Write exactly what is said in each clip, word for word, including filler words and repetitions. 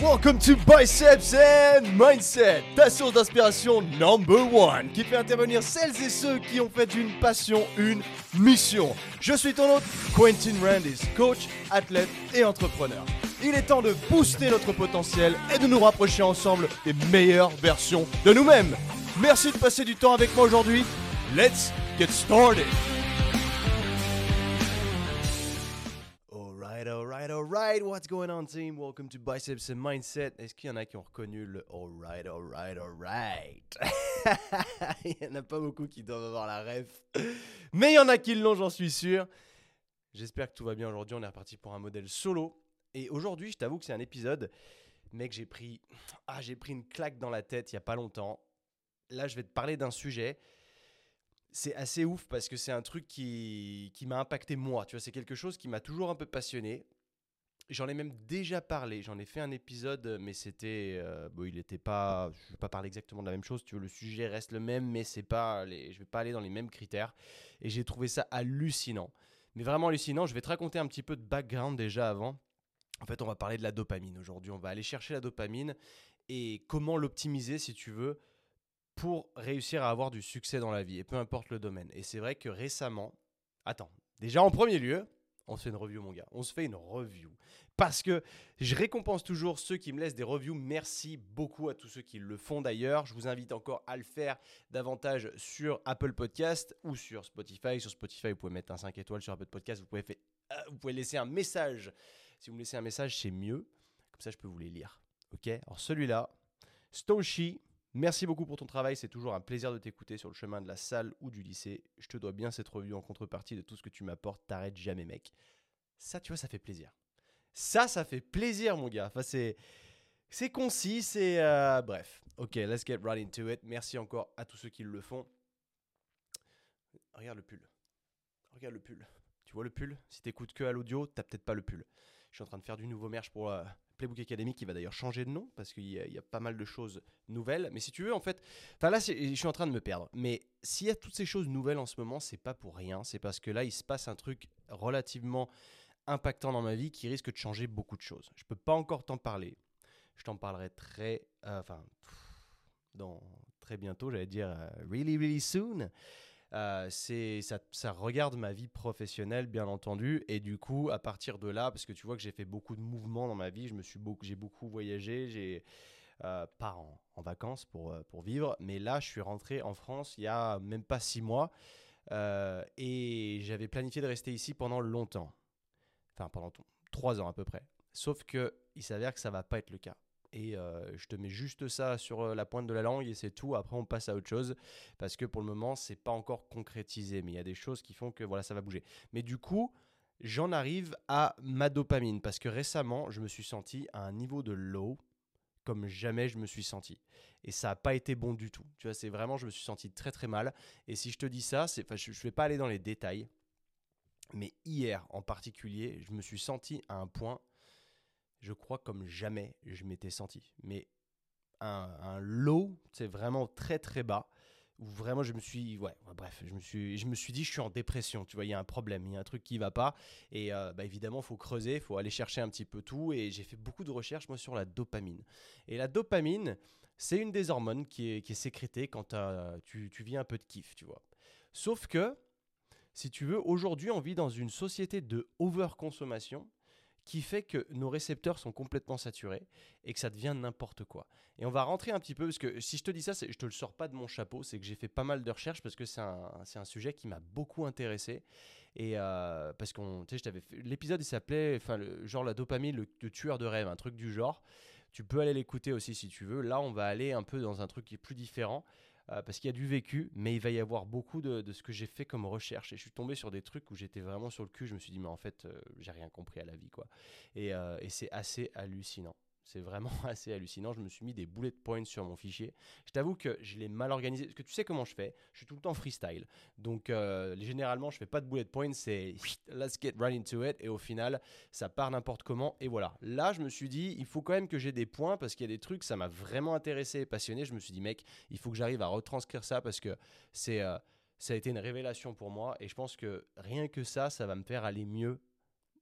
Welcome to Biceps and Mindset, ta source d'inspiration number one, qui fait intervenir celles et ceux qui ont fait d'une passion une mission. Je suis ton hôte, Quentin Randis, coach, athlète et entrepreneur. Il est temps de booster notre potentiel et de nous rapprocher ensemble des meilleures versions de nous-mêmes. Merci de passer du temps avec moi aujourd'hui. Let's get started! Alright, alright, what's going on team? Welcome to Biceps and Mindset. Est-ce qu'il y en a qui ont reconnu le alright, alright, alright? Il n'y en a pas beaucoup qui doivent avoir la ref. Mais il y en a qui l'ont, j'en suis sûr. J'espère que tout va bien aujourd'hui. On est reparti pour un modèle solo. Et aujourd'hui, je t'avoue que c'est un épisode, mec, j'ai pris, ah, j'ai pris une claque dans la tête il n'y a pas longtemps. Là, je vais te parler d'un sujet. C'est assez ouf parce que c'est un truc qui, qui m'a impacté moi, tu vois, c'est quelque chose qui m'a toujours un peu passionné. J'en ai même déjà parlé, j'en ai fait un épisode, mais c'était, euh, bon, il n'était pas, je ne vais pas parler exactement de la même chose, tu vois, le sujet reste le même, mais c'est pas les, je ne vais pas aller dans les mêmes critères. Et j'ai trouvé ça hallucinant, mais vraiment hallucinant. Je vais te raconter un petit peu de background déjà avant. En fait, on va parler de la dopamine aujourd'hui, on va aller chercher la dopamine et comment l'optimiser si tu veux, pour réussir à avoir du succès dans la vie, et peu importe le domaine. Et c'est vrai que récemment, attends, déjà en premier lieu, on se fait une review mon gars, on se fait une review. Parce que je récompense toujours ceux qui me laissent des reviews, merci beaucoup à tous ceux qui le font d'ailleurs. Je vous invite encore à le faire davantage sur Apple Podcast ou sur Spotify. Sur Spotify, vous pouvez mettre un cinq étoiles, sur Apple Podcast, vous pouvez, faire, euh, vous pouvez laisser un message. Si vous me laissez un message, c'est mieux, comme ça je peux vous les lire. Ok. Alors celui-là, Stoshi. Merci beaucoup pour ton travail, c'est toujours un plaisir de t'écouter sur le chemin de la salle ou du lycée. Je te dois bien cette revue en contrepartie de tout ce que tu m'apportes, t'arrêtes jamais mec. Ça tu vois, ça fait plaisir. Ça, ça fait plaisir mon gars. Enfin c'est, c'est concis, c'est... Euh... Bref, ok, let's get right into it. Merci encore à tous ceux qui le font. Regarde le pull. Regarde le pull. Tu vois le pull? Si t'écoutes que à l'audio, t'as peut-être pas le pull. Je suis en train de faire du nouveau merch pour... Euh... Playbook Academy qui va d'ailleurs changer de nom parce qu'il y a, il y a pas mal de choses nouvelles. Mais si tu veux, en fait, enfin là, je suis en train de me perdre. Mais s'il y a toutes ces choses nouvelles en ce moment, c'est pas pour rien. C'est parce que là, il se passe un truc relativement impactant dans ma vie qui risque de changer beaucoup de choses. Je peux pas encore t'en parler. Je t'en parlerai très, euh, enfin, dans très bientôt. J'allais dire uh, really, really soon. Euh, c'est, ça, ça regarde ma vie professionnelle bien entendu et du coup à partir de là, parce que tu vois que j'ai fait beaucoup de mouvements dans ma vie, je me suis beaucoup, j'ai beaucoup voyagé, j'ai euh, pas en, en vacances pour, pour vivre, mais là je suis rentré en France il y a même pas six mois euh, et j'avais planifié de rester ici pendant longtemps, enfin pendant t- trois ans à peu près, sauf que il s'avère que ça va pas être le cas. Et euh, je te mets juste ça sur la pointe de la langue et c'est tout. Après, on passe à autre chose parce que pour le moment, c'est pas encore concrétisé. Mais il y a des choses qui font que voilà, ça va bouger. Mais du coup, j'en arrive à ma dopamine parce que récemment, je me suis senti à un niveau de low comme jamais je me suis senti. Et ça n'a pas été bon du tout. Tu vois, c'est vraiment, je me suis senti très très mal. Et si je te dis ça, c'est, enfin, je ne vais pas aller dans les détails. Mais hier en particulier, je me suis senti à un point... Je crois comme jamais je m'étais senti. Mais un, un low, c'est vraiment très très bas. Où vraiment je me suis, ouais, ouais bref, je me suis, je me suis dit je suis en dépression. Tu vois, il y a un problème, il y a un truc qui va pas. Et euh, bah, évidemment, il faut creuser, il faut aller chercher un petit peu tout. Et j'ai fait beaucoup de recherches moi sur la dopamine. Et la dopamine, c'est une des hormones qui est, qui est sécrétée quand euh, tu, tu vis un peu de kiff, tu vois. Sauf que, si tu veux, aujourd'hui, on vit dans une société de overconsommation. Qui fait que nos récepteurs sont complètement saturés et que ça devient n'importe quoi. Et on va rentrer un petit peu, parce que si je te dis ça, c'est, je te le sors pas de mon chapeau, c'est que j'ai fait pas mal de recherches parce que c'est un, c'est un sujet qui m'a beaucoup intéressé. Et euh, parce qu'on, tu sais, je t'avais fait, l'épisode il s'appelait, enfin, le, genre la dopamine, le, le tueur de rêve, un truc du genre. Tu peux aller l'écouter aussi si tu veux. Là, on va aller un peu dans un truc qui est plus différent euh, parce qu'il y a du vécu, mais il va y avoir beaucoup de, de ce que j'ai fait comme recherche. Et je suis tombé sur des trucs où j'étais vraiment sur le cul. Je me suis dit, mais en fait, euh, j'ai rien compris à la vie, quoi. Et, euh, et c'est assez hallucinant. C'est vraiment assez hallucinant. Je me suis mis des bullet points sur mon fichier. Je t'avoue que je l'ai mal organisé. Parce que tu sais comment je fais. Je suis tout le temps freestyle. Donc, euh, généralement, je fais pas de bullet points. C'est « let's get right into it ». Et au final, ça part n'importe comment. Et voilà. Là, je me suis dit, il faut quand même que j'ai des points parce qu'il y a des trucs, ça m'a vraiment intéressé et passionné. Je me suis dit, mec, il faut que j'arrive à retranscrire ça parce que c'est, euh, ça a été une révélation pour moi. Et je pense que rien que ça, ça va me faire aller mieux.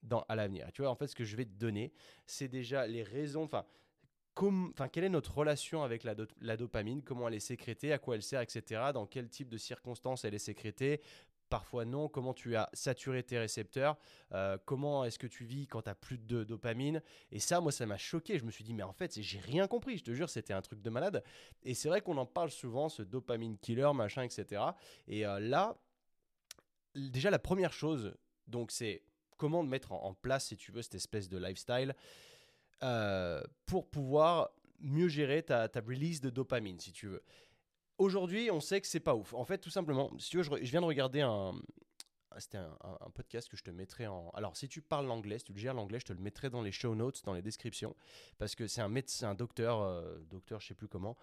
Dans, à l'avenir. Tu vois, en fait, ce que je vais te donner, c'est déjà les raisons, enfin, com- quelle est notre relation avec la, do- la dopamine, comment elle est sécrétée, à quoi elle sert, et cetera, dans quel type de circonstances elle est sécrétée. Parfois non, comment tu as saturé tes récepteurs, euh, comment est-ce que tu vis quand tu n'as plus de dopamine. Et ça, moi, ça m'a choqué. Je me suis dit, mais en fait, c'est, j'ai rien compris. Je te jure, c'était un truc de malade. Et c'est vrai qu'on en parle souvent, ce dopamine killer, machin, et cetera. Et euh, là, déjà, la première chose, donc, c'est comment mettre en, en place, si tu veux, cette espèce de lifestyle euh, pour pouvoir mieux gérer ta, ta release de dopamine, si tu veux. Aujourd'hui, on sait que c'est pas ouf. En fait, tout simplement, si tu veux, je, je viens de regarder un, c'était un, un, un podcast que je te mettrai en... Alors, si tu parles l'anglais, si tu gères l'anglais, je te le mettrai dans les show notes, dans les descriptions, parce que c'est un médecin, un docteur, euh, docteur, je sais plus comment.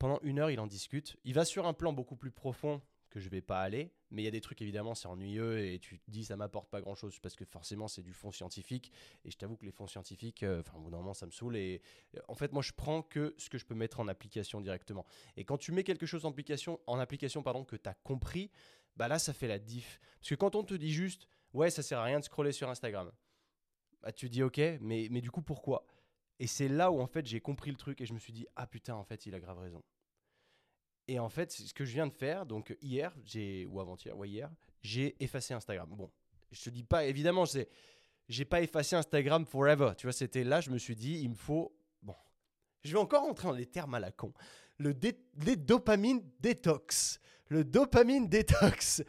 Pendant une heure, il en discute. Il va sur un plan beaucoup plus profond que je vais pas aller, mais il y a des trucs, évidemment, c'est ennuyeux et tu te dis ça m'apporte pas grand-chose parce que forcément, c'est du fond scientifique et je t'avoue que les fonds scientifiques, euh, enfin, au bout d'un moment, ça me saoule et euh, en fait, moi, je prends que ce que je peux mettre en application directement. Et quand tu mets quelque chose en application, en application pardon, que tu as compris, bah là, ça fait la diff. Parce que quand on te dit juste « ouais, ça sert à rien de scroller sur Instagram », bah tu dis « ok, mais, mais du coup, pourquoi ?» Et c'est là où, en fait, j'ai compris le truc et je me suis dit « ah putain, en fait, il a grave raison ». Et en fait, ce que je viens de faire, donc hier, j'ai, ou avant-hier, ou hier, j'ai effacé Instagram. Bon, je te dis pas, évidemment, c'est, j'ai pas effacé Instagram forever. Tu vois, c'était là, je me suis dit, il me faut, bon, je vais encore rentrer dans les termes à la con. Le dé, les dopamine détox, le dopamine détox.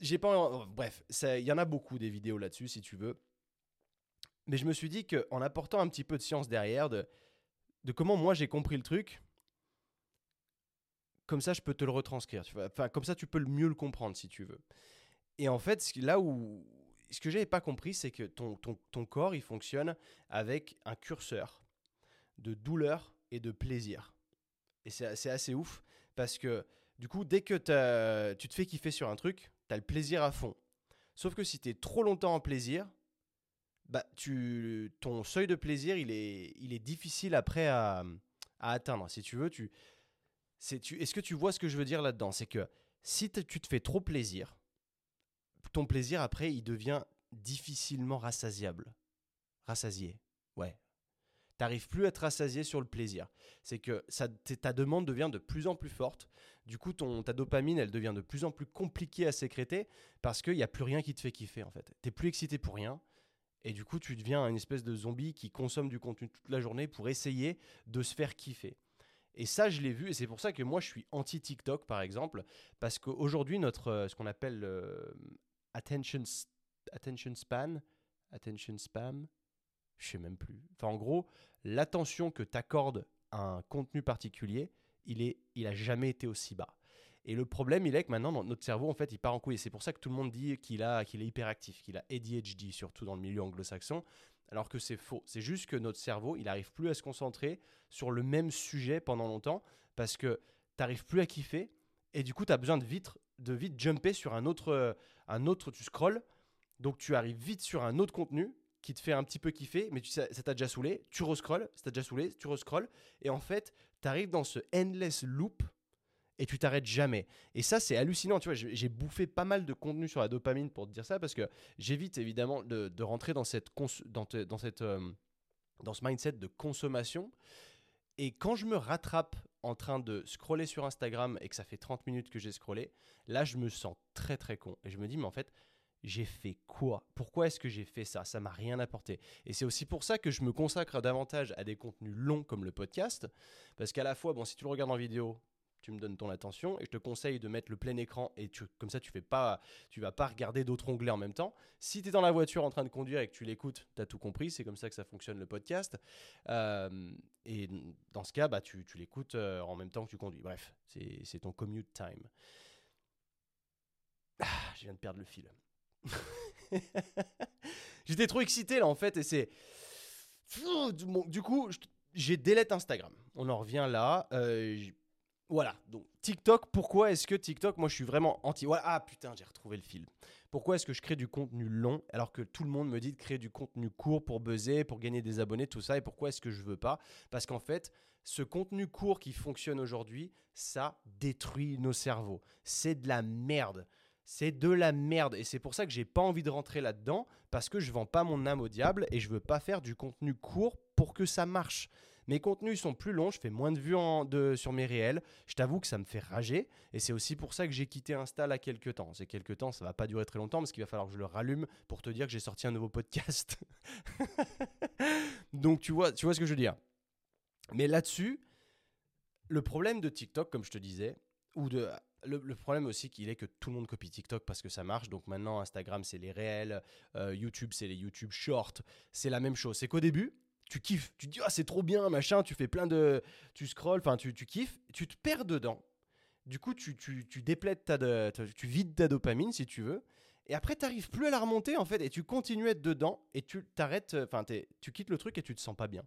J'ai pas, bref, il y en a beaucoup des vidéos là-dessus, si tu veux. Mais je me suis dit qu'en apportant un petit peu de science derrière, de, de comment moi j'ai compris le truc. Comme ça, je peux te le retranscrire. Tu vois. Enfin, comme ça, tu peux mieux le comprendre si tu veux. Et en fait, là où... Ce que je n'avais pas compris, c'est que ton, ton, ton corps, il fonctionne avec un curseur de douleur et de plaisir. Et c'est, c'est assez ouf parce que du coup, dès que t'as, tu te fais kiffer sur un truc, tu as le plaisir à fond. Sauf que si tu es trop longtemps en plaisir, bah, tu, ton seuil de plaisir, il est, il est difficile après à, à atteindre. Si tu veux, tu... C'est tu, est-ce que tu vois ce que je veux dire là-dedans ? C'est que si tu te fais trop plaisir, ton plaisir après, il devient difficilement rassasiable. Rassasié, ouais. T'arrives plus à te rassasier sur le plaisir. C'est que ça, ta demande devient de plus en plus forte. Du coup, ton, ta dopamine, elle devient de plus en plus compliquée à sécréter parce qu'il n'y a plus rien qui te fait kiffer en fait. T'es plus excité pour rien. Et du coup, tu deviens une espèce de zombie qui consomme du contenu toute la journée pour essayer de se faire kiffer. Et ça, je l'ai vu, et c'est pour ça que moi, je suis anti-TikTok, par exemple, parce qu'aujourd'hui, notre, ce qu'on appelle euh, attention, attention span, attention spam, je ne sais même plus. Enfin, en gros, l'attention que tu accordes à un contenu particulier, il est, il a jamais été aussi bas. Et le problème, il est que maintenant, notre cerveau, en fait, il part en couille. Et c'est pour ça que tout le monde dit qu'il a, qu'il est hyperactif, qu'il a A D H D, surtout dans le milieu anglo-saxon. Alors que c'est faux. C'est juste que notre cerveau, il n'arrive plus à se concentrer sur le même sujet pendant longtemps parce que tu n'arrives plus à kiffer et du coup, tu as besoin de vite, de vite jumper sur un autre, un autre, tu scrolles. Donc, tu arrives vite sur un autre contenu qui te fait un petit peu kiffer, mais tu, ça, ça t'a déjà saoulé, tu rescrolles, ça t'a déjà saoulé, tu rescrolles. Et en fait, tu arrives dans ce endless loop et tu t'arrêtes jamais. Et ça, c'est hallucinant. Tu vois, j'ai, j'ai bouffé pas mal de contenu sur la dopamine pour te dire ça parce que j'évite évidemment de, de rentrer dans, cette cons- dans, te, dans, cette, euh, dans ce mindset de consommation. Et quand je me rattrape en train de scroller sur Instagram et que ça fait trente minutes que j'ai scrollé, là, je me sens très, très con. Et je me dis, mais en fait, j'ai fait quoi ? Pourquoi est-ce que j'ai fait ça ? Ça m'a rien apporté. Et c'est aussi pour ça que je me consacre davantage à des contenus longs comme le podcast parce qu'à la fois, bon, si tu le regardes en vidéo, tu me donnes ton attention et je te conseille de mettre le plein écran et tu, comme ça, tu fais pas, tu vas pas regarder d'autres onglets en même temps. Si tu es dans la voiture en train de conduire et que tu l'écoutes, tu as tout compris. C'est comme ça que ça fonctionne le podcast. Euh, et dans ce cas, bah, tu, tu l'écoutes en même temps que tu conduis. Bref, c'est, c'est ton commute time. Ah, je viens de perdre le fil. J'étais trop excité là en fait et c'est... Bon, du coup, j'ai délète Instagram. On en revient là. Euh, Voilà, donc TikTok, pourquoi est-ce que TikTok, moi je suis vraiment anti... Voilà, ah putain, j'ai retrouvé le fil. Pourquoi est-ce que je crée du contenu long alors que tout le monde me dit de créer du contenu court pour buzzer, pour gagner des abonnés, tout ça, et pourquoi est-ce que je veux pas ? Parce qu'en fait, ce contenu court qui fonctionne aujourd'hui, ça détruit nos cerveaux. C'est de la merde. c'est de la merde. Et c'est pour ça que j'ai pas envie de rentrer là-dedans, parce que je vends pas mon âme au diable et je veux pas faire du contenu court pour que ça marche. Mes contenus sont plus longs, je fais moins de vues en, de, sur mes réels. Je t'avoue que ça me fait rager et c'est aussi pour ça que j'ai quitté Insta là quelques temps. C'est quelques temps, ça va pas durer très longtemps parce qu'il va falloir que je le rallume pour te dire que j'ai sorti un nouveau podcast. Donc tu vois, tu vois ce que je veux dire. Mais là-dessus, le problème de TikTok, comme je te disais, ou de... Le, le problème aussi qu'il est que tout le monde copie TikTok parce que ça marche. Donc maintenant, Instagram, c'est les réels. Euh, YouTube, c'est les YouTube Shorts. C'est la même chose. C'est qu'au début, tu kiffes. Tu te dis, ah, c'est trop bien, machin. Tu fais plein de... Tu scrolls, enfin, tu, tu kiffes. Tu te perds dedans. Du coup, tu, tu, tu déplètes ta... De, tu vides ta dopamine, si tu veux. Et après, tu n'arrives plus à la remonter, en fait. Et tu continues à être dedans. Et tu t'arrêtes... Enfin, tu quittes le truc et tu te sens pas bien.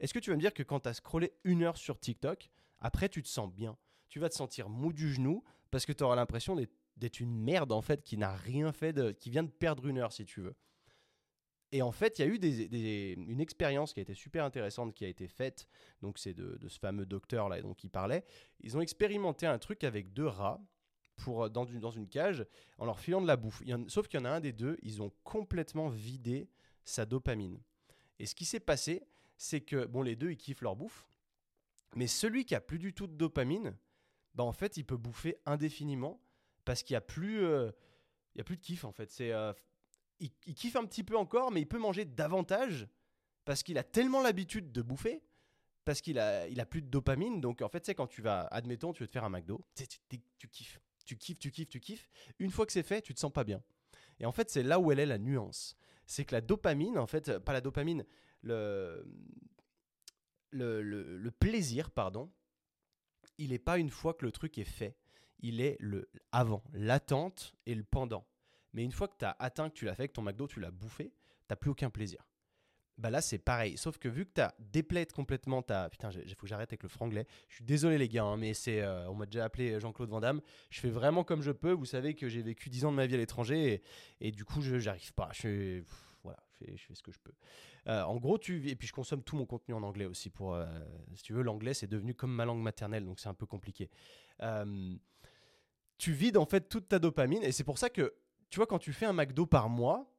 Est-ce que tu vas me dire que quand tu as scrollé une heure sur TikTok, après, tu te sens bien? Tu vas te sentir mou du genou parce que tu auras l'impression d'être, d'être une merde en fait qui n'a rien fait, de, qui vient de perdre une heure si tu veux. Et en fait, il y a eu des, des, une expérience qui a été super intéressante qui a été faite. Donc c'est de, de ce fameux docteur là dont il parlait. Ils ont expérimenté un truc avec deux rats pour, dans, dans une cage en leur filant de la bouffe. Il y en, sauf qu'il y en a un des deux, ils ont complètement vidé sa dopamine. Et ce qui s'est passé, c'est que bon, les deux ils kiffent leur bouffe, mais celui qui a plus du tout de dopamine, bah en fait, il peut bouffer indéfiniment parce qu'il n'y a plus, euh, il y a plus de kiff en fait. C'est, euh, il, il kiffe un petit peu encore, mais il peut manger davantage parce qu'il a tellement l'habitude de bouffer, parce qu'il a, il a plus de dopamine. Donc en fait, tu sais, quand tu vas, admettons, tu veux te faire un McDo, tu, tu, tu kiffes, tu kiffes, tu kiffes, tu kiffes. Une fois que c'est fait, tu te sens pas bien. Et en fait, c'est là où elle est la nuance. C'est que la dopamine, en fait, pas la dopamine, le, le, le, le plaisir, pardon. Il n'est pas une fois que le truc est fait, il est le avant, l'attente et le pendant. Mais une fois que tu as atteint, que tu l'as fait, que ton McDo, tu l'as bouffé, tu n'as plus aucun plaisir. Bah là, c'est pareil. Sauf que vu que tu as déplète complètement ta... Putain, il faut que j'arrête avec le franglais. Je suis désolé les gars, hein, mais c'est, euh, on m'a déjà appelé Jean-Claude Van Damme. Je fais vraiment comme je peux. Vous savez que j'ai vécu dix ans de ma vie à l'étranger et, et du coup, je n'arrive pas. Je suis... Pff, voilà. Je fais, je fais ce que je peux. Euh, en gros, tu et puis je consomme tout mon contenu en anglais aussi. Pour, euh, si tu veux, l'anglais, c'est devenu comme ma langue maternelle, donc c'est un peu compliqué. Euh, tu vides en fait toute ta dopamine et c'est pour ça que, tu vois, quand tu fais un McDo par mois,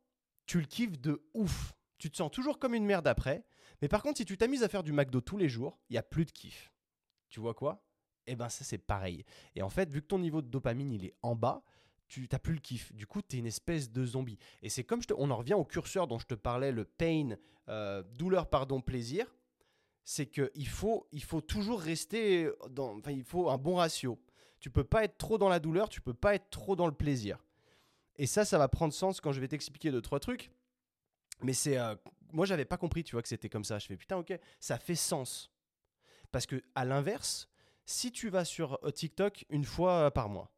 tu le kiffes de ouf. Tu te sens toujours comme une merde après. Mais par contre, si tu t'amuses à faire du McDo tous les jours, il n'y a plus de kiff. Tu vois quoi ? Eh ben ça, c'est pareil. Et en fait, vu que ton niveau de dopamine, il est en bas, tu n'as plus le kiff. Du coup, tu es une espèce de zombie. Et c'est comme, je te, on en revient au curseur dont je te parlais, le pain, euh, douleur, pardon, plaisir. C'est qu'il faut, il faut toujours rester, dans, enfin, il faut un bon ratio. Tu ne peux pas être trop dans la douleur, tu ne peux pas être trop dans le plaisir. Et ça, ça va prendre sens quand je vais t'expliquer deux, trois trucs. Mais c'est, euh, moi, je n'avais pas compris, tu vois, que c'était comme ça. Je fais, putain, ok, ça fait sens. Parce qu'à l'inverse, si tu vas sur TikTok une fois par mois,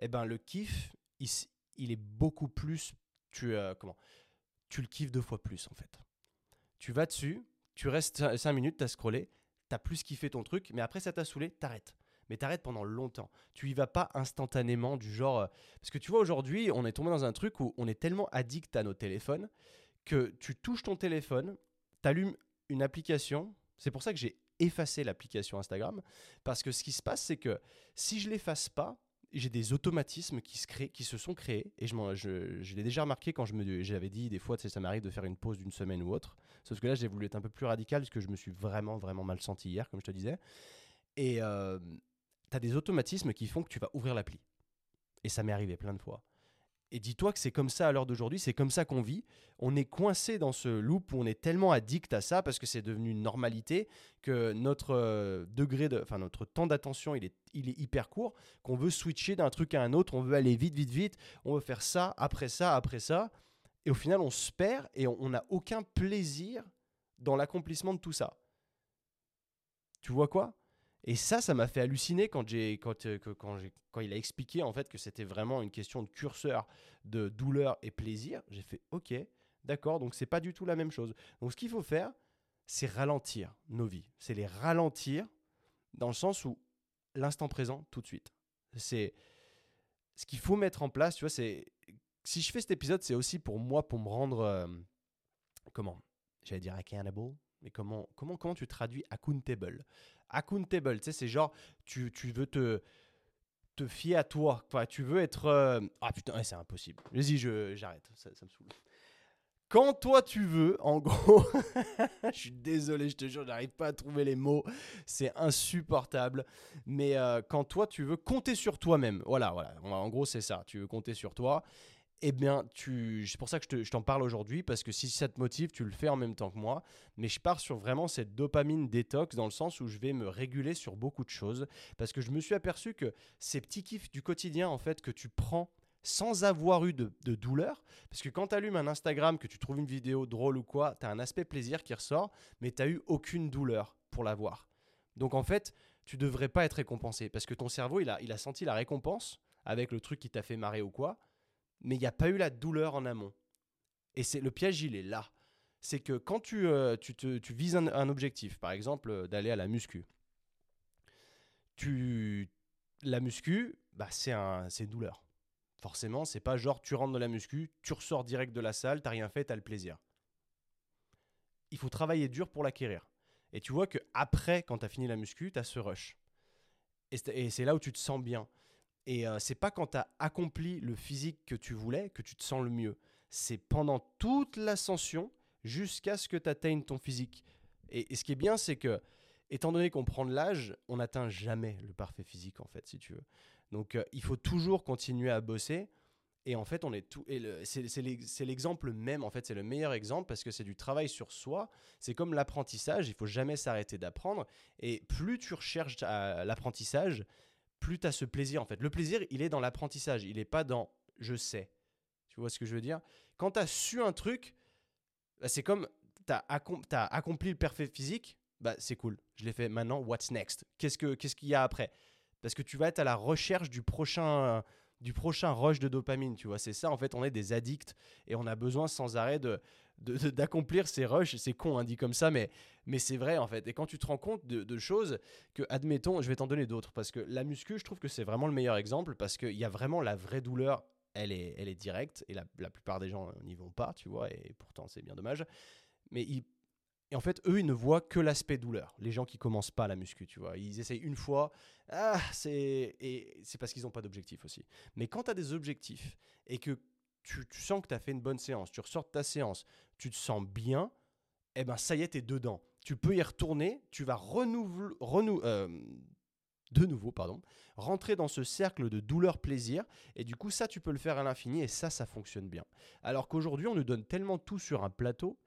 eh ben, le kiff, il, il est beaucoup plus, tu, euh, comment, tu le kiffes deux fois plus en fait. Tu vas dessus, tu restes cinq minutes, t'as scrollé, t'as plus kiffé ton truc, mais après ça t'a saoulé, t'arrêtes. Mais t'arrêtes pendant longtemps. Tu y vas pas instantanément du genre... Euh, parce que tu vois, aujourd'hui, on est tombé dans un truc où on est tellement addict à nos téléphones que tu touches ton téléphone, t'allumes une application. C'est pour ça que j'ai effacé l'application Instagram, parce que ce qui se passe, c'est que si je l'efface pas, j'ai des automatismes qui se, créent, qui se sont créés et je, m'en, je, je l'ai déjà remarqué quand je me, j'avais dit des fois, tu sais, ça m'arrive de faire une pause d'une semaine ou autre. Sauf que là, j'ai voulu être un peu plus radical parce que je me suis vraiment, vraiment mal senti hier, comme je te disais. Et euh, tu as des automatismes qui font que tu vas ouvrir l'appli. Et ça m'est arrivé plein de fois. Et dis-toi que c'est comme ça à l'heure d'aujourd'hui, c'est comme ça qu'on vit. On est coincé dans ce loop où on est tellement addict à ça parce que c'est devenu une normalité que notre euh, degré de, enfin notre temps d'attention, il est il est hyper court, qu'on veut switcher d'un truc à un autre, on veut aller vite, vite, vite, on veut faire ça, après ça, après ça. Et au final, on se perd et on n'a aucun plaisir dans l'accomplissement de tout ça. Tu vois quoi ? Et ça, ça m'a fait halluciner quand, j'ai, quand, euh, que, quand, j'ai, quand il a expliqué en fait, que c'était vraiment une question de curseur, de douleur et plaisir. J'ai fait « Ok, d'accord, donc c'est pas du tout la même chose. » Donc ce qu'il faut faire, c'est ralentir nos vies. C'est les ralentir dans le sens où l'instant présent tout de suite. C'est ce qu'il faut mettre en place, tu vois, c'est si je fais cet épisode, c'est aussi pour moi, pour me rendre euh, comment j'allais dire accountable, mais comment comment comment tu traduis accountable? Accountable, tu sais, c'est genre tu tu veux te te fier à toi. Quoi. Tu veux être... Euh... Ah putain, ouais, c'est impossible. Vas-y, je, j'arrête. Ça, ça me saoule. Quand toi, tu veux, en gros... Je suis désolé, je te jure, j'arrive pas à trouver les mots. C'est insupportable. Mais euh, quand toi, tu veux compter sur toi-même. Voilà, voilà. En gros, c'est ça. Tu veux compter sur toi. Eh bien, tu... c'est pour ça que je, te... je t'en parle aujourd'hui, parce que si ça te motive, tu le fais en même temps que moi. Mais je pars sur vraiment cette dopamine détox, dans le sens où je vais me réguler sur beaucoup de choses, parce que je me suis aperçu que ces petits kiffs du quotidien, en fait, que tu prends sans avoir eu de, de douleur, parce que quand tu allumes un Instagram, que tu trouves une vidéo drôle ou quoi, tu as un aspect plaisir qui ressort, mais tu n'as eu aucune douleur pour la voir. Donc, en fait, tu ne devrais pas être récompensé, parce que ton cerveau, il a, il a senti la récompense avec le truc qui t'a fait marrer ou quoi, mais il n'y a pas eu la douleur en amont. Et c'est, le piège, il est là. C'est que quand tu, euh, tu, te, tu vises un, un objectif, par exemple, euh, d'aller à la muscu, tu, la muscu, bah, c'est, un, c'est une douleur. Forcément, c'est pas genre tu rentres dans la muscu, tu ressors direct de la salle, t'as rien fait, t'as le plaisir. Il faut travailler dur pour l'acquérir. Et tu vois qu'après, quand t'as fini la muscu, t'as ce rush. Et c'est, et c'est là où tu te sens bien. Et euh, c'est pas quand tu as accompli le physique que tu voulais que tu te sens le mieux. C'est pendant toute l'ascension jusqu'à ce que tu atteignes ton physique. Et, et ce qui est bien, c'est que, étant donné qu'on prend de l'âge, on n'atteint jamais le parfait physique, en fait, si tu veux. Donc, euh, il faut toujours continuer à bosser. Et en fait, on est tout, et le, c'est, c'est, l'ex, c'est l'exemple même, en fait, c'est le meilleur exemple, parce que c'est du travail sur soi. C'est comme l'apprentissage, il faut jamais s'arrêter d'apprendre. Et plus tu recherches à l'apprentissage, plus tu as ce plaisir, en fait. Le plaisir, il est dans l'apprentissage, il n'est pas dans « je sais ». Tu vois ce que je veux dire ? Quand tu as su un truc, bah, c'est comme tu as accom- accompli le parfait physique, bah, c'est cool, je l'ai fait, maintenant, what's next ? Qu'est-ce que, qu'est-ce qu'il y a après ? Parce que tu vas être à la recherche du prochain, euh, du prochain rush de dopamine, tu vois. C'est ça, en fait, on est des addicts et on a besoin sans arrêt de... De, de, d'accomplir ces rushs. C'est con, hein, dit comme ça, mais, mais c'est vrai, en fait. Et quand tu te rends compte de, de choses que, admettons, je vais t'en donner d'autres, parce que la muscu, je trouve que c'est vraiment le meilleur exemple, parce qu'il y a vraiment la vraie douleur, elle est, elle est directe, et la, la plupart des gens n'y vont pas, tu vois, et pourtant c'est bien dommage. Mais ils, et en fait, eux, ils ne voient que l'aspect douleur, les gens qui commencent pas la muscu, tu vois. Ils essayent une fois, ah, c'est, et c'est parce qu'ils n'ont pas d'objectif aussi. Mais quand tu as des objectifs et que Tu, tu sens que tu as fait une bonne séance, tu ressors de ta séance, tu te sens bien, eh ben ça y est, tu es dedans. Tu peux y retourner, tu vas renouveler, renou- euh, de nouveau pardon, rentrer dans ce cercle de douleur-plaisir, et du coup, ça, tu peux le faire à l'infini, et ça, ça fonctionne bien. Alors qu'aujourd'hui, on nous donne tellement tout sur un plateau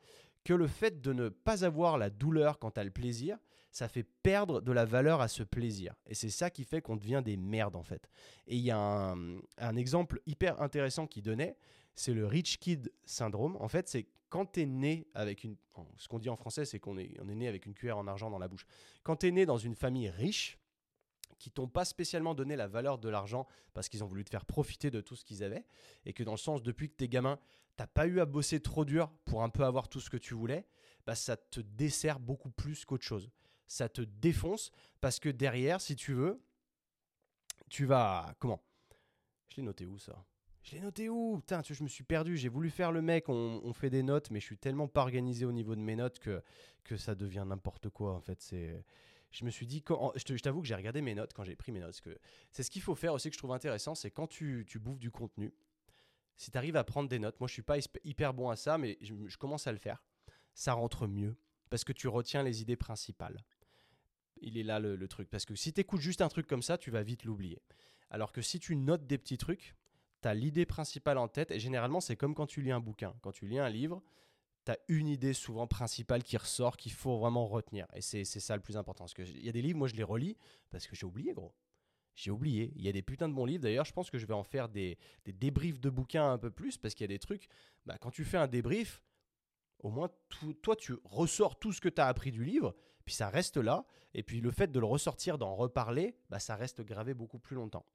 que le fait de ne pas avoir la douleur quand tu as le plaisir, ça fait perdre de la valeur à ce plaisir. Et c'est ça qui fait qu'on devient des merdes, en fait. Et il y a un, un exemple hyper intéressant qu'il donnait, c'est le Rich Kid Syndrome. En fait, c'est quand tu es né avec une... Ce qu'on dit en français, c'est qu'on est, on est né avec une cuillère en argent dans la bouche. Quand tu es né dans une famille riche, qui t'ont pas spécialement donné la valeur de l'argent parce qu'ils ont voulu te faire profiter de tout ce qu'ils avaient, et que dans le sens, depuis que t'es gamin, t'as pas eu à bosser trop dur pour un peu avoir tout ce que tu voulais, bah ça te dessert beaucoup plus qu'autre chose. Ça te défonce, parce que derrière, si tu veux, tu vas... Comment ? Je l'ai noté où, ça ? Je l'ai noté où ? Putain, tu vois, je me suis perdu. J'ai voulu faire le mec. On, on fait des notes, mais je suis tellement pas organisé au niveau de mes notes que, que ça devient n'importe quoi. En fait, c'est... Je me suis dit... Quand... Je t'avoue que j'ai regardé mes notes quand j'ai pris mes notes. Parce que c'est ce qu'il faut faire aussi, que je trouve intéressant. C'est quand tu, tu bouffes du contenu, si tu arrives à prendre des notes... Moi, je suis pas hyper bon à ça, mais je, je commence à le faire. Ça rentre mieux parce que tu retiens les idées principales. Il est là le, le truc. Parce que si tu écoutes juste un truc comme ça, tu vas vite l'oublier. Alors que si tu notes des petits trucs, tu as l'idée principale en tête. Et généralement, c'est comme quand tu lis un bouquin. Quand tu lis un livre, tu as une idée souvent principale qui ressort, qu'il faut vraiment retenir. Et c'est, c'est ça le plus important. Parce qu'il y a des livres, moi je les relis parce que j'ai oublié, gros. J'ai oublié. Il y a des putains de bons livres. D'ailleurs, je pense que je vais en faire des, des débriefs de bouquins un peu plus, parce qu'il y a des trucs. Bah, quand tu fais un débrief, au moins, tout, toi, tu ressors tout ce que tu as appris du livre, puis ça reste là. Et puis, le fait de le ressortir, d'en reparler, bah, ça reste gravé beaucoup plus longtemps.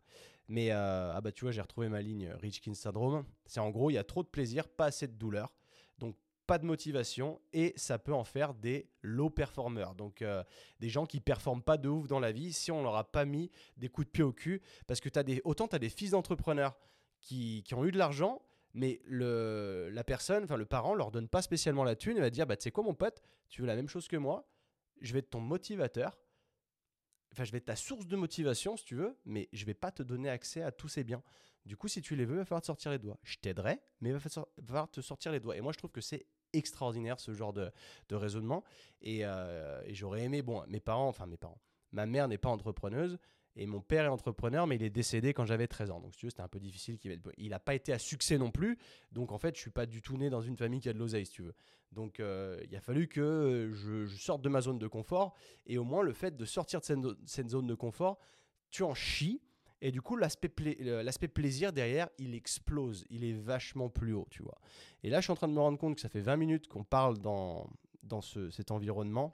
Mais, euh, ah bah, tu vois, j'ai retrouvé ma ligne Rich Kid Syndrome. C'est en gros, il y a trop de plaisir, pas assez de douleur. Donc, pas de motivation, et ça peut en faire des low performers. Donc, euh, des gens qui ne performent pas de ouf dans la vie si on ne leur a pas mis des coups de pied au cul. Parce que t'as des, autant tu as des fils d'entrepreneurs qui, qui ont eu de l'argent, mais le, la personne, enfin le parent, leur donne pas spécialement la thune. Il va dire, bah, tu sais quoi, mon pote, tu veux la même chose que moi, je vais être ton motivateur. enfin, je vais être ta source de motivation si tu veux, mais je ne vais pas te donner accès à tous ces biens. Du coup, si tu les veux, il va falloir te sortir les doigts. Je t'aiderai, mais il va falloir te sortir les doigts. Et moi, je trouve que c'est extraordinaire ce genre de, de raisonnement. Et, euh, et j'aurais aimé, bon, mes parents, enfin mes parents, ma mère n'est pas entrepreneuse. Et mon père est entrepreneur, mais il est décédé quand j'avais treize ans. Donc, si tu veux, c'était un peu difficile. Il n'a pas été à succès non plus. Donc, en fait, je ne suis pas du tout né dans une famille qui a de l'oseille, si tu veux. Donc, euh, il a fallu que je, je sorte de ma zone de confort. Et au moins, le fait de sortir de cette, cette zone de confort, tu en chies. Et du coup, l'aspect pla- l'aspect plaisir derrière, il explose. Il est vachement plus haut, tu vois. Et là, je suis en train de me rendre compte que ça fait vingt minutes qu'on parle dans, dans ce, cet environnement.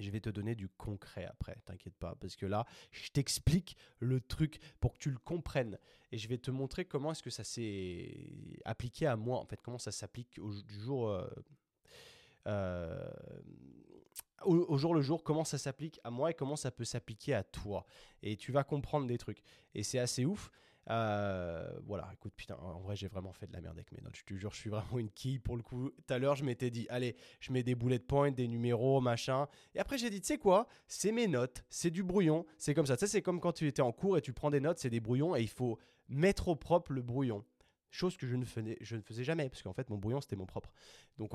Je vais te donner du concret après, t'inquiète pas, parce que là, je t'explique le truc pour que tu le comprennes. Et je vais te montrer comment est-ce que ça s'est appliqué à moi, en fait, comment ça s'applique au, du jour, euh, euh, au, au jour le jour, comment ça s'applique à moi et comment ça peut s'appliquer à toi. Et tu vas comprendre des trucs. Et c'est assez ouf. Euh, voilà, écoute, putain, en vrai, j'ai vraiment fait de la merde avec mes notes. Je te jure, je suis vraiment une quille pour le coup. Tout à l'heure, je m'étais dit, allez, je mets des bullet points, des numéros, machin. Et après, j'ai dit, tu sais quoi, c'est mes notes, c'est du brouillon. C'est comme ça. Tu sais, c'est comme quand tu étais en cours et tu prends des notes, c'est des brouillons et il faut mettre au propre le brouillon. Chose que je ne faisais, je ne faisais jamais, parce qu'en fait, mon brouillon, c'était mon propre. Donc,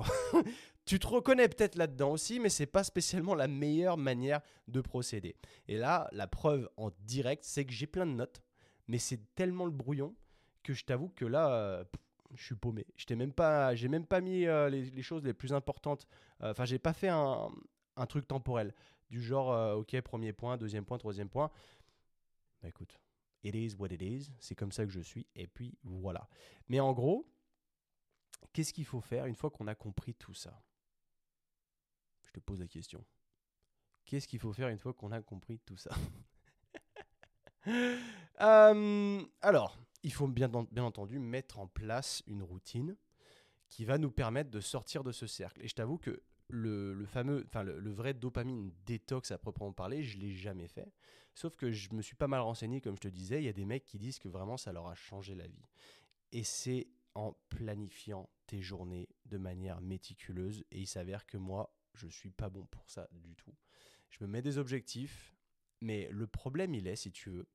tu te reconnais peut-être là-dedans aussi, mais ce n'est pas spécialement la meilleure manière de procéder. Et là, la preuve en direct, c'est que j'ai plein de notes. Mais c'est tellement le brouillon que je t'avoue que là, euh, pff, je suis paumé. Je n'ai même pas, j'ai même pas mis euh, les, les choses les plus importantes. Enfin, euh, je n'ai pas fait un, un truc temporel du genre, euh, OK, premier point, deuxième point, troisième point. Bah, écoute, it is what it is. C'est comme ça que je suis. Et puis, voilà. Mais en gros, qu'est-ce qu'il faut faire une fois qu'on a compris tout ça? Je te pose la question. Qu'est-ce qu'il faut faire une fois qu'on a compris tout ça? Euh, alors, il faut bien, bien entendu mettre en place une routine qui va nous permettre de sortir de ce cercle. Et je t'avoue que le, le fameux, enfin le, le vrai dopamine détox à proprement parler, je l'ai jamais fait. Sauf que je me suis pas mal renseigné, comme je te disais. Il y a des mecs qui disent que vraiment ça leur a changé la vie. Et c'est en planifiant tes journées de manière méticuleuse. Et il s'avère que moi, je suis pas bon pour ça du tout. Je me mets des objectifs. Mais le problème, il est, si tu veux,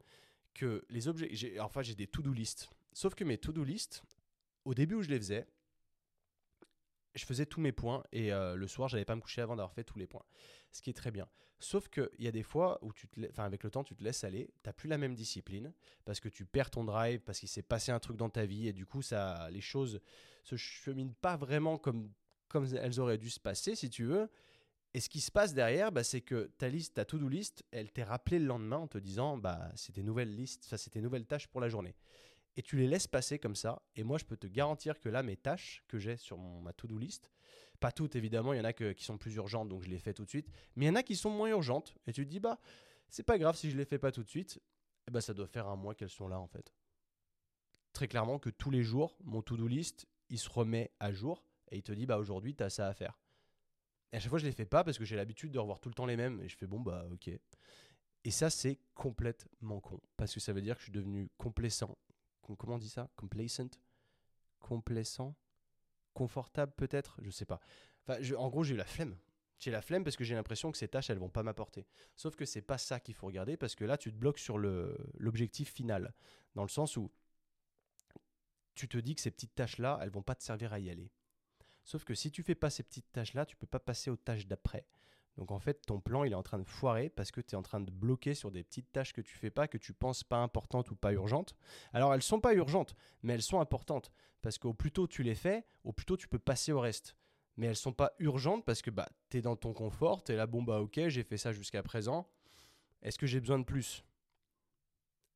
que les objets... J'ai, enfin, j'ai des to-do list. Sauf que mes to-do list, au début où je les faisais, je faisais tous mes points et euh, le soir, je n'allais pas me coucher avant d'avoir fait tous les points. Ce qui est très bien. Sauf qu'il y a des fois où, tu te la... enfin, avec le temps, tu te laisses aller. Tu n'as plus la même discipline parce que tu perds ton drive, parce qu'il s'est passé un truc dans ta vie et du coup, ça, les choses ne se cheminent pas vraiment comme, comme elles auraient dû se passer, si tu veux. Et ce qui se passe derrière, bah, c'est que ta liste, ta to-do list, elle t'est rappelée le lendemain en te disant bah, « c'est tes nouvelles listes, ça, c'est tes nouvelles tâches pour la journée ». Et tu les laisses passer comme ça. Et moi, je peux te garantir que là, mes tâches que j'ai sur mon, ma to-do list, pas toutes évidemment, il y en a que, qui sont plus urgentes, donc je les fais tout de suite. Mais il y en a qui sont moins urgentes. Et tu te dis bah, « c'est pas grave si je les fais pas tout de suite ». Et bah, ça doit faire un mois qu'elles sont là en fait. Très clairement que tous les jours, mon to-do list, il se remet à jour et il te dit bah, « aujourd'hui, tu as ça à faire ». Et à chaque fois, je ne les fais pas parce que j'ai l'habitude de revoir tout le temps les mêmes. Et je fais, bon, bah, ok. Et ça, c'est complètement con. Parce que ça veut dire que je suis devenu complaisant. Comment on dit ça? Complacent? Complaisant? Confortable, peut-être? Je ne sais pas. Enfin, je, en gros, j'ai eu la flemme. J'ai la flemme parce que j'ai l'impression que ces tâches, elles ne vont pas m'apporter. Sauf que ce n'est pas ça qu'il faut regarder parce que là, tu te bloques sur le, l'objectif final. Dans le sens où tu te dis que ces petites tâches-là, elles ne vont pas te servir à y aller. Sauf que si tu ne fais pas ces petites tâches-là, tu ne peux pas passer aux tâches d'après. Donc en fait, ton plan, il est en train de foirer parce que tu es en train de bloquer sur des petites tâches que tu ne fais pas, que tu penses pas importantes ou pas urgentes. Alors elles ne sont pas urgentes, mais elles sont importantes parce qu'au plus tôt tu les fais, au plus tôt tu peux passer au reste. Mais elles ne sont pas urgentes parce que bah, tu es dans ton confort, tu es là, bon bah ok, j'ai fait ça jusqu'à présent, est-ce que j'ai besoin de plus?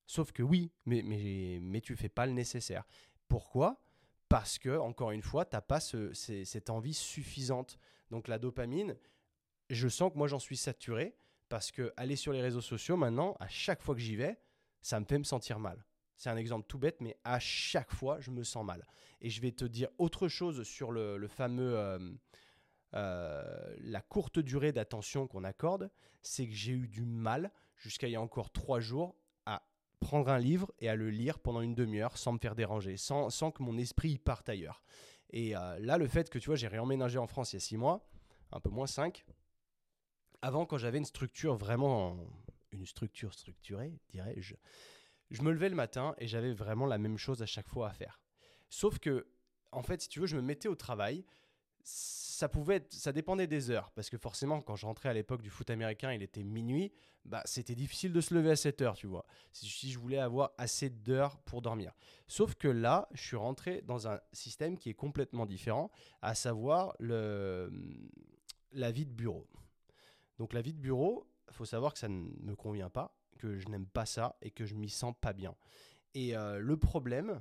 Sauf que oui, mais, mais, mais tu ne fais pas le nécessaire. Pourquoi ? Parce que, encore une fois, tu n'as pas ce, ces, cette envie suffisante. Donc, la dopamine, je sens que moi, j'en suis saturé parce qu'aller sur les réseaux sociaux, maintenant, à chaque fois que j'y vais, ça me fait me sentir mal. C'est un exemple tout bête, mais à chaque fois, je me sens mal. Et je vais te dire autre chose sur le, le fameux... Euh, euh, la courte durée d'attention qu'on accorde, c'est que j'ai eu du mal, jusqu'à il y a encore trois jours, prendre un livre et à le lire pendant une demi-heure sans me faire déranger, sans, sans que mon esprit y parte ailleurs. Et euh, là, le fait que, tu vois, j'ai réemménagé en France il y a six mois, un peu moins cinq. Avant, quand j'avais une structure vraiment une structure structurée, dirais-je, je me levais le matin et j'avais vraiment la même chose à chaque fois à faire. Sauf que, en fait, si tu veux, je me mettais au travail. Ça pouvait être, ça dépendait des heures, parce que forcément, quand je rentrais à l'époque du foot américain, il était minuit, bah, c'était difficile de se lever à sept heures, tu vois, si, si je voulais avoir assez d'heures pour dormir. Sauf que là, je suis rentré dans un système qui est complètement différent, à savoir le, la vie de bureau. Donc la vie de bureau, il faut savoir que ça ne me convient pas, que je n'aime pas ça et que je ne m'y sens pas bien. Et euh, le problème,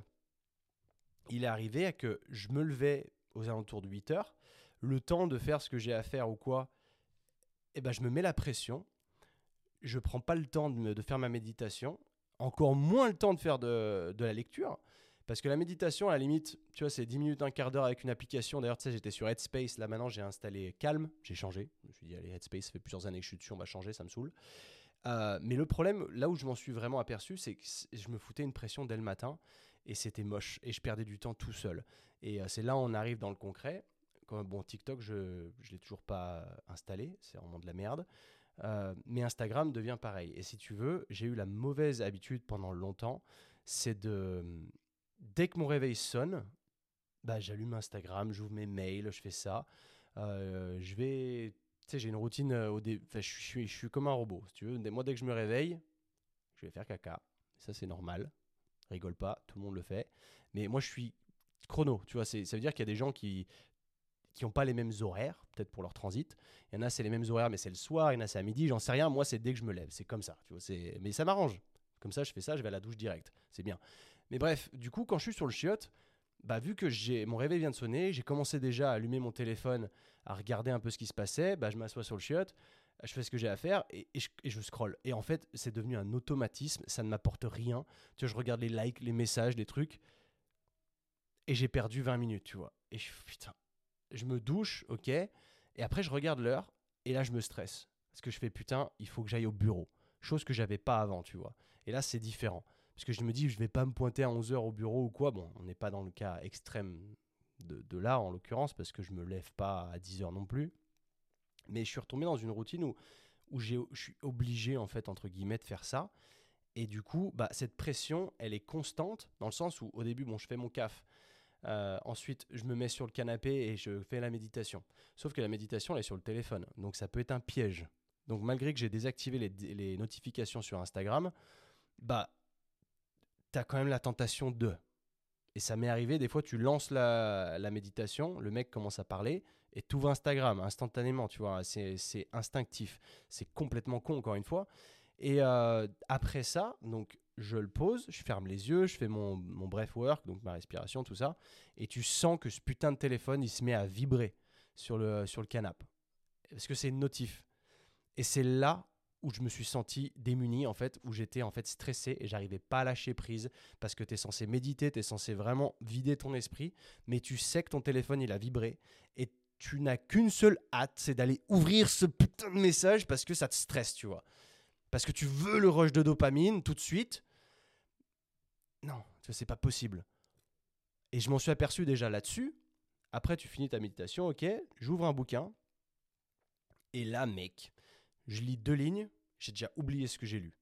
il est arrivé à que je me levais aux alentours de huit heures, le temps de faire ce que j'ai à faire ou quoi, eh ben je me mets la pression, je ne prends pas le temps de, me, de faire ma méditation, encore moins le temps de faire de, de la lecture, parce que la méditation, à la limite, tu vois, c'est dix minutes, un quart d'heure avec une application. D'ailleurs, tu sais, j'étais sur Headspace, là maintenant j'ai installé Calm, j'ai changé, je me suis dit, allez, Headspace, ça fait plusieurs années que je suis dessus, on va changer, ça me saoule. Euh, mais le problème, là où je m'en suis vraiment aperçu, c'est que je me foutais une pression dès le matin et c'était moche et je perdais du temps tout seul. Et euh, c'est là où on arrive dans le concret. Quand, bon, TikTok, je ne l'ai toujours pas installé, c'est vraiment de la merde. Euh, mais Instagram devient pareil. Et si tu veux, j'ai eu la mauvaise habitude pendant longtemps, c'est de... Dès que mon réveil sonne, bah, j'allume Instagram, j'ouvre mes mails, je fais ça. Euh, je vais... Tu sais, j'ai une routine, euh, au dé... enfin, je, suis, je suis comme un robot, si tu veux. Moi, dès que je me réveille, je vais faire caca. Ça, c'est normal. Rigole pas, tout le monde le fait. Mais moi, je suis chrono, tu vois. C'est, ça veut dire qu'il y a des gens qui qui n'ont pas les mêmes horaires, peut-être pour leur transit. Il y en a, c'est les mêmes horaires, mais c'est le soir. Il y en a, c'est à midi, j'en sais rien. Moi, c'est dès que je me lève. C'est comme ça, tu vois. C'est... Mais ça m'arrange. Comme ça, je fais ça, je vais à la douche direct. C'est bien. Mais bref, du coup, quand je suis sur le chiotte, bah, vu que j'ai, mon réveil vient de sonner, j'ai commencé déjà à allumer mon téléphone, à regarder un peu ce qui se passait, bah, je m'assois sur le chiotte, je fais ce que j'ai à faire et, et, je, et je scrolle. Et en fait, c'est devenu un automatisme, ça ne m'apporte rien. Tu vois, je regarde les likes, les messages, les trucs et j'ai perdu vingt minutes, tu vois. Et je, putain, je me douche, ok, et après je regarde l'heure et là je me stresse parce que je fais putain, il faut que j'aille au bureau, chose que j'avais pas avant, tu vois. Et là, c'est différent. Parce que je me dis, je ne vais pas me pointer à onze heures au bureau ou quoi. Bon, on n'est pas dans le cas extrême de, de là, en l'occurrence, parce que je ne me lève pas à dix heures non plus. Mais je suis retombé dans une routine où, où j'ai, je suis obligé, en fait, entre guillemets, de faire ça. Et du coup, bah, cette pression, elle est constante, dans le sens où, au début, bon, je fais mon caf. Euh, ensuite, je me mets sur le canapé et je fais la méditation. Sauf que la méditation, elle est sur le téléphone. Donc, ça peut être un piège. Donc, malgré que j'ai désactivé les, les notifications sur Instagram, bah... t'as quand même la tentation de. Et ça m'est arrivé, des fois, tu lances la, la méditation, le mec commence à parler et tout va Instagram instantanément, tu vois. C'est, c'est instinctif. C'est complètement con, encore une fois. Et euh, après ça, donc, je le pose, je ferme les yeux, je fais mon, mon breath work, donc ma respiration, tout ça. Et tu sens que ce putain de téléphone, il se met à vibrer sur le, sur le canapé. Parce que c'est une notif. Et c'est là où je me suis senti démuni, en fait, où j'étais en fait stressé et j'arrivais pas à lâcher prise parce que tu es censé méditer, tu es censé vraiment vider ton esprit, mais tu sais que ton téléphone, il a vibré et tu n'as qu'une seule hâte, c'est d'aller ouvrir ce putain de message parce que ça te stresse, tu vois. Parce que tu veux le rush de dopamine tout de suite. Non, c'est pas possible. Et je m'en suis aperçu déjà là-dessus. Après, tu finis ta méditation, ok, j'ouvre un bouquin et là, mec, je lis deux lignes, j'ai déjà oublié ce que j'ai lu.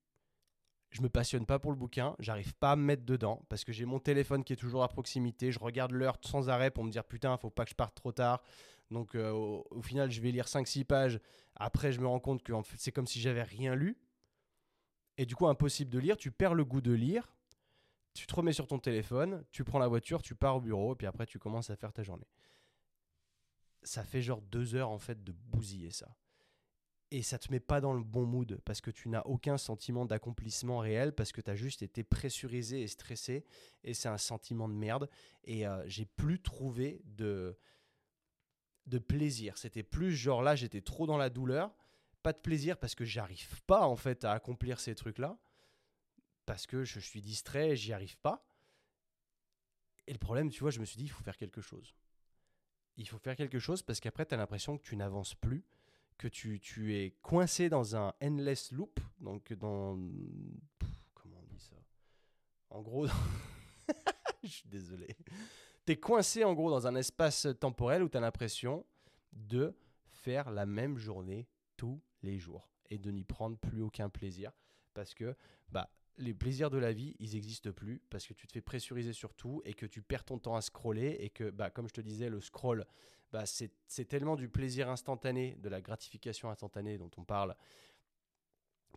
Je ne me passionne pas pour le bouquin, j'arrive pas à me mettre dedans parce que j'ai mon téléphone qui est toujours à proximité, je regarde l'heure sans arrêt pour me dire putain, il ne faut pas que je parte trop tard. Donc euh, au, au final, je vais lire cinq six pages. Après, je me rends compte que en fait, c'est comme si j'avais rien lu. Et du coup, impossible de lire, tu perds le goût de lire, tu te remets sur ton téléphone, tu prends la voiture, tu pars au bureau et puis après, tu commences à faire ta journée. Ça fait genre deux heures en fait de bousiller ça. Et ça ne te met pas dans le bon mood parce que tu n'as aucun sentiment d'accomplissement réel parce que tu as juste été pressurisé et stressé et c'est un sentiment de merde. Et euh, j'ai plus trouvé de, de plaisir. C'était plus genre là, j'étais trop dans la douleur. Pas de plaisir parce que j'arrive pas en fait à accomplir ces trucs-là parce que je suis distrait et j'y arrive pas. Et le problème, tu vois, je me suis dit, il faut faire quelque chose. Il faut faire quelque chose parce qu'après, tu as l'impression que tu n'avances plus, que tu, tu es coincé dans un endless loop, donc dans... Pff, comment on dit ça ? En gros, je suis désolé. Tu es coincé en gros dans un espace temporel où tu as l'impression de faire la même journée tous les jours. et de n'y prendre plus aucun plaisir, parce que bah, les plaisirs de la vie, ils n'existent plus, parce que tu te fais pressuriser sur tout et que tu perds ton temps à scroller, et que, bah, comme je te disais, le scroll, bah, c'est, c'est tellement du plaisir instantané, de la gratification instantanée dont on parle,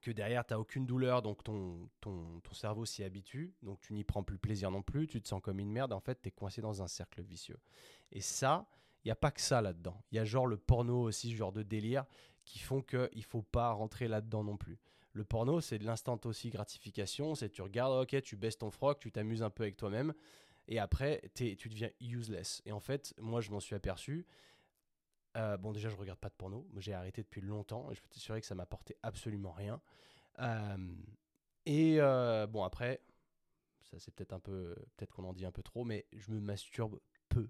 que derrière, tu n'as aucune douleur, donc ton, ton, ton cerveau s'y habitue, donc tu n'y prends plus plaisir non plus, tu te sens comme une merde, en fait, tu es coincé dans un cercle vicieux. Et ça, il n'y a pas que ça là-dedans. Il y a genre le porno aussi, ce genre de délire, qui font qu'il ne faut pas rentrer là-dedans non plus. Le porno, c'est de l'instant aussi gratification, c'est tu regardes, ok, tu baisses ton froc, tu t'amuses un peu avec toi-même, et après, t'es, tu deviens useless. Et en fait, moi, je m'en suis aperçu. Euh, bon, déjà, je ne regarde pas de porno. J'ai arrêté depuis longtemps. Et je peux t'assurer que ça ne m'apportait absolument rien. Euh, et euh, bon, après, ça c'est peut-être un peu, peut-être qu'on en dit un peu trop, mais je me masturbe peu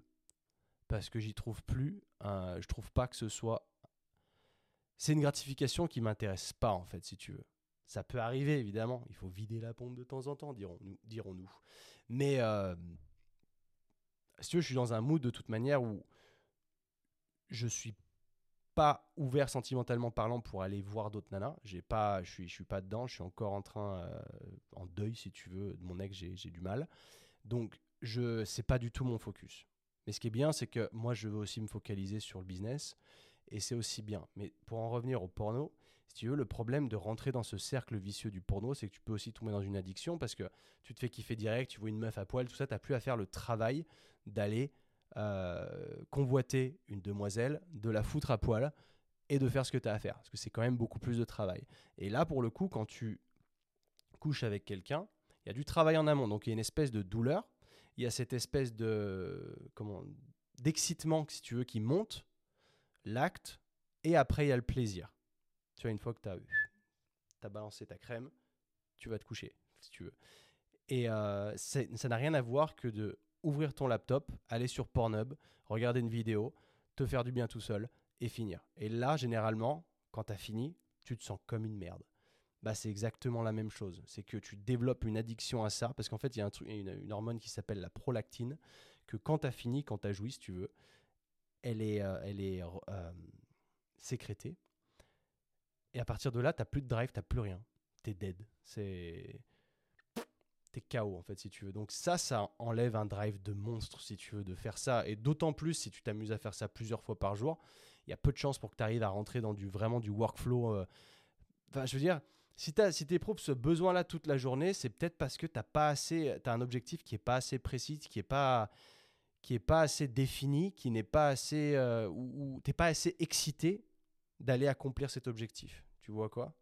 parce que j'y trouve plus. Hein, je ne trouve pas que ce soit... C'est une gratification qui ne m'intéresse pas, en fait, si tu veux. Ça peut arriver, évidemment. Il faut vider la pompe de temps en temps, dirons-nous. dirons-nous. Mais euh, si tu veux, je suis dans un mood de toute manière où je ne suis pas ouvert sentimentalement parlant pour aller voir d'autres nanas. J'ai pas, je ne suis, je suis pas dedans. Je suis encore en train, euh, en deuil, si tu veux, de mon ex, j'ai, j'ai du mal. Donc, ce n'est pas du tout mon focus. Mais ce qui est bien, c'est que moi, je veux aussi me focaliser sur le business. Et c'est aussi bien. Mais pour en revenir au porno, si tu veux, le problème de rentrer dans ce cercle vicieux du porno, c'est que tu peux aussi tomber dans une addiction parce que tu te fais kiffer direct, tu vois une meuf à poil, tout ça, tu n'as plus à faire le travail d'aller euh, convoiter une demoiselle, de la foutre à poil et de faire ce que tu as à faire. Parce que c'est quand même beaucoup plus de travail. Et là, pour le coup, quand tu couches avec quelqu'un, il y a du travail en amont. Donc, il y a une espèce de douleur, il y a cette espèce de, comment, d'excitement, si tu veux, qui monte. L'acte, et après il y a le plaisir. Tu vois, une fois que tu as t'as balancé ta crème, tu vas te coucher si tu veux. Et euh, c'est, ça n'a rien à voir que de ouvrir ton laptop, aller sur Pornhub, regarder une vidéo, te faire du bien tout seul et finir. Et là, généralement, quand tu as fini, tu te sens comme une merde. Bah, c'est exactement la même chose. C'est que tu développes une addiction à ça parce qu'en fait, il y a un truc, une, une hormone qui s'appelle la prolactine que quand tu as fini, quand tu as joui, si tu veux, elle est, euh, elle est euh, sécrétée. Et à partir de là, tu n'as plus de drive, tu n'as plus rien. Tu es dead. C'est... Tu es K O, en fait, si tu veux. Donc ça, ça enlève un drive de monstre, si tu veux, de faire ça. Et d'autant plus, si tu t'amuses à faire ça plusieurs fois par jour, il y a peu de chances pour que tu arrives à rentrer dans du, vraiment du workflow. Euh... Enfin, je veux dire, si tu si t'éprouves ce besoin-là toute la journée, c'est peut-être parce que tu as un objectif qui n'est pas assez précis, qui n'est pas... qui n'est pas assez défini, qui n'est pas assez, euh, où, où t'es pas assez excité d'aller accomplir cet objectif. Tu vois quoi ?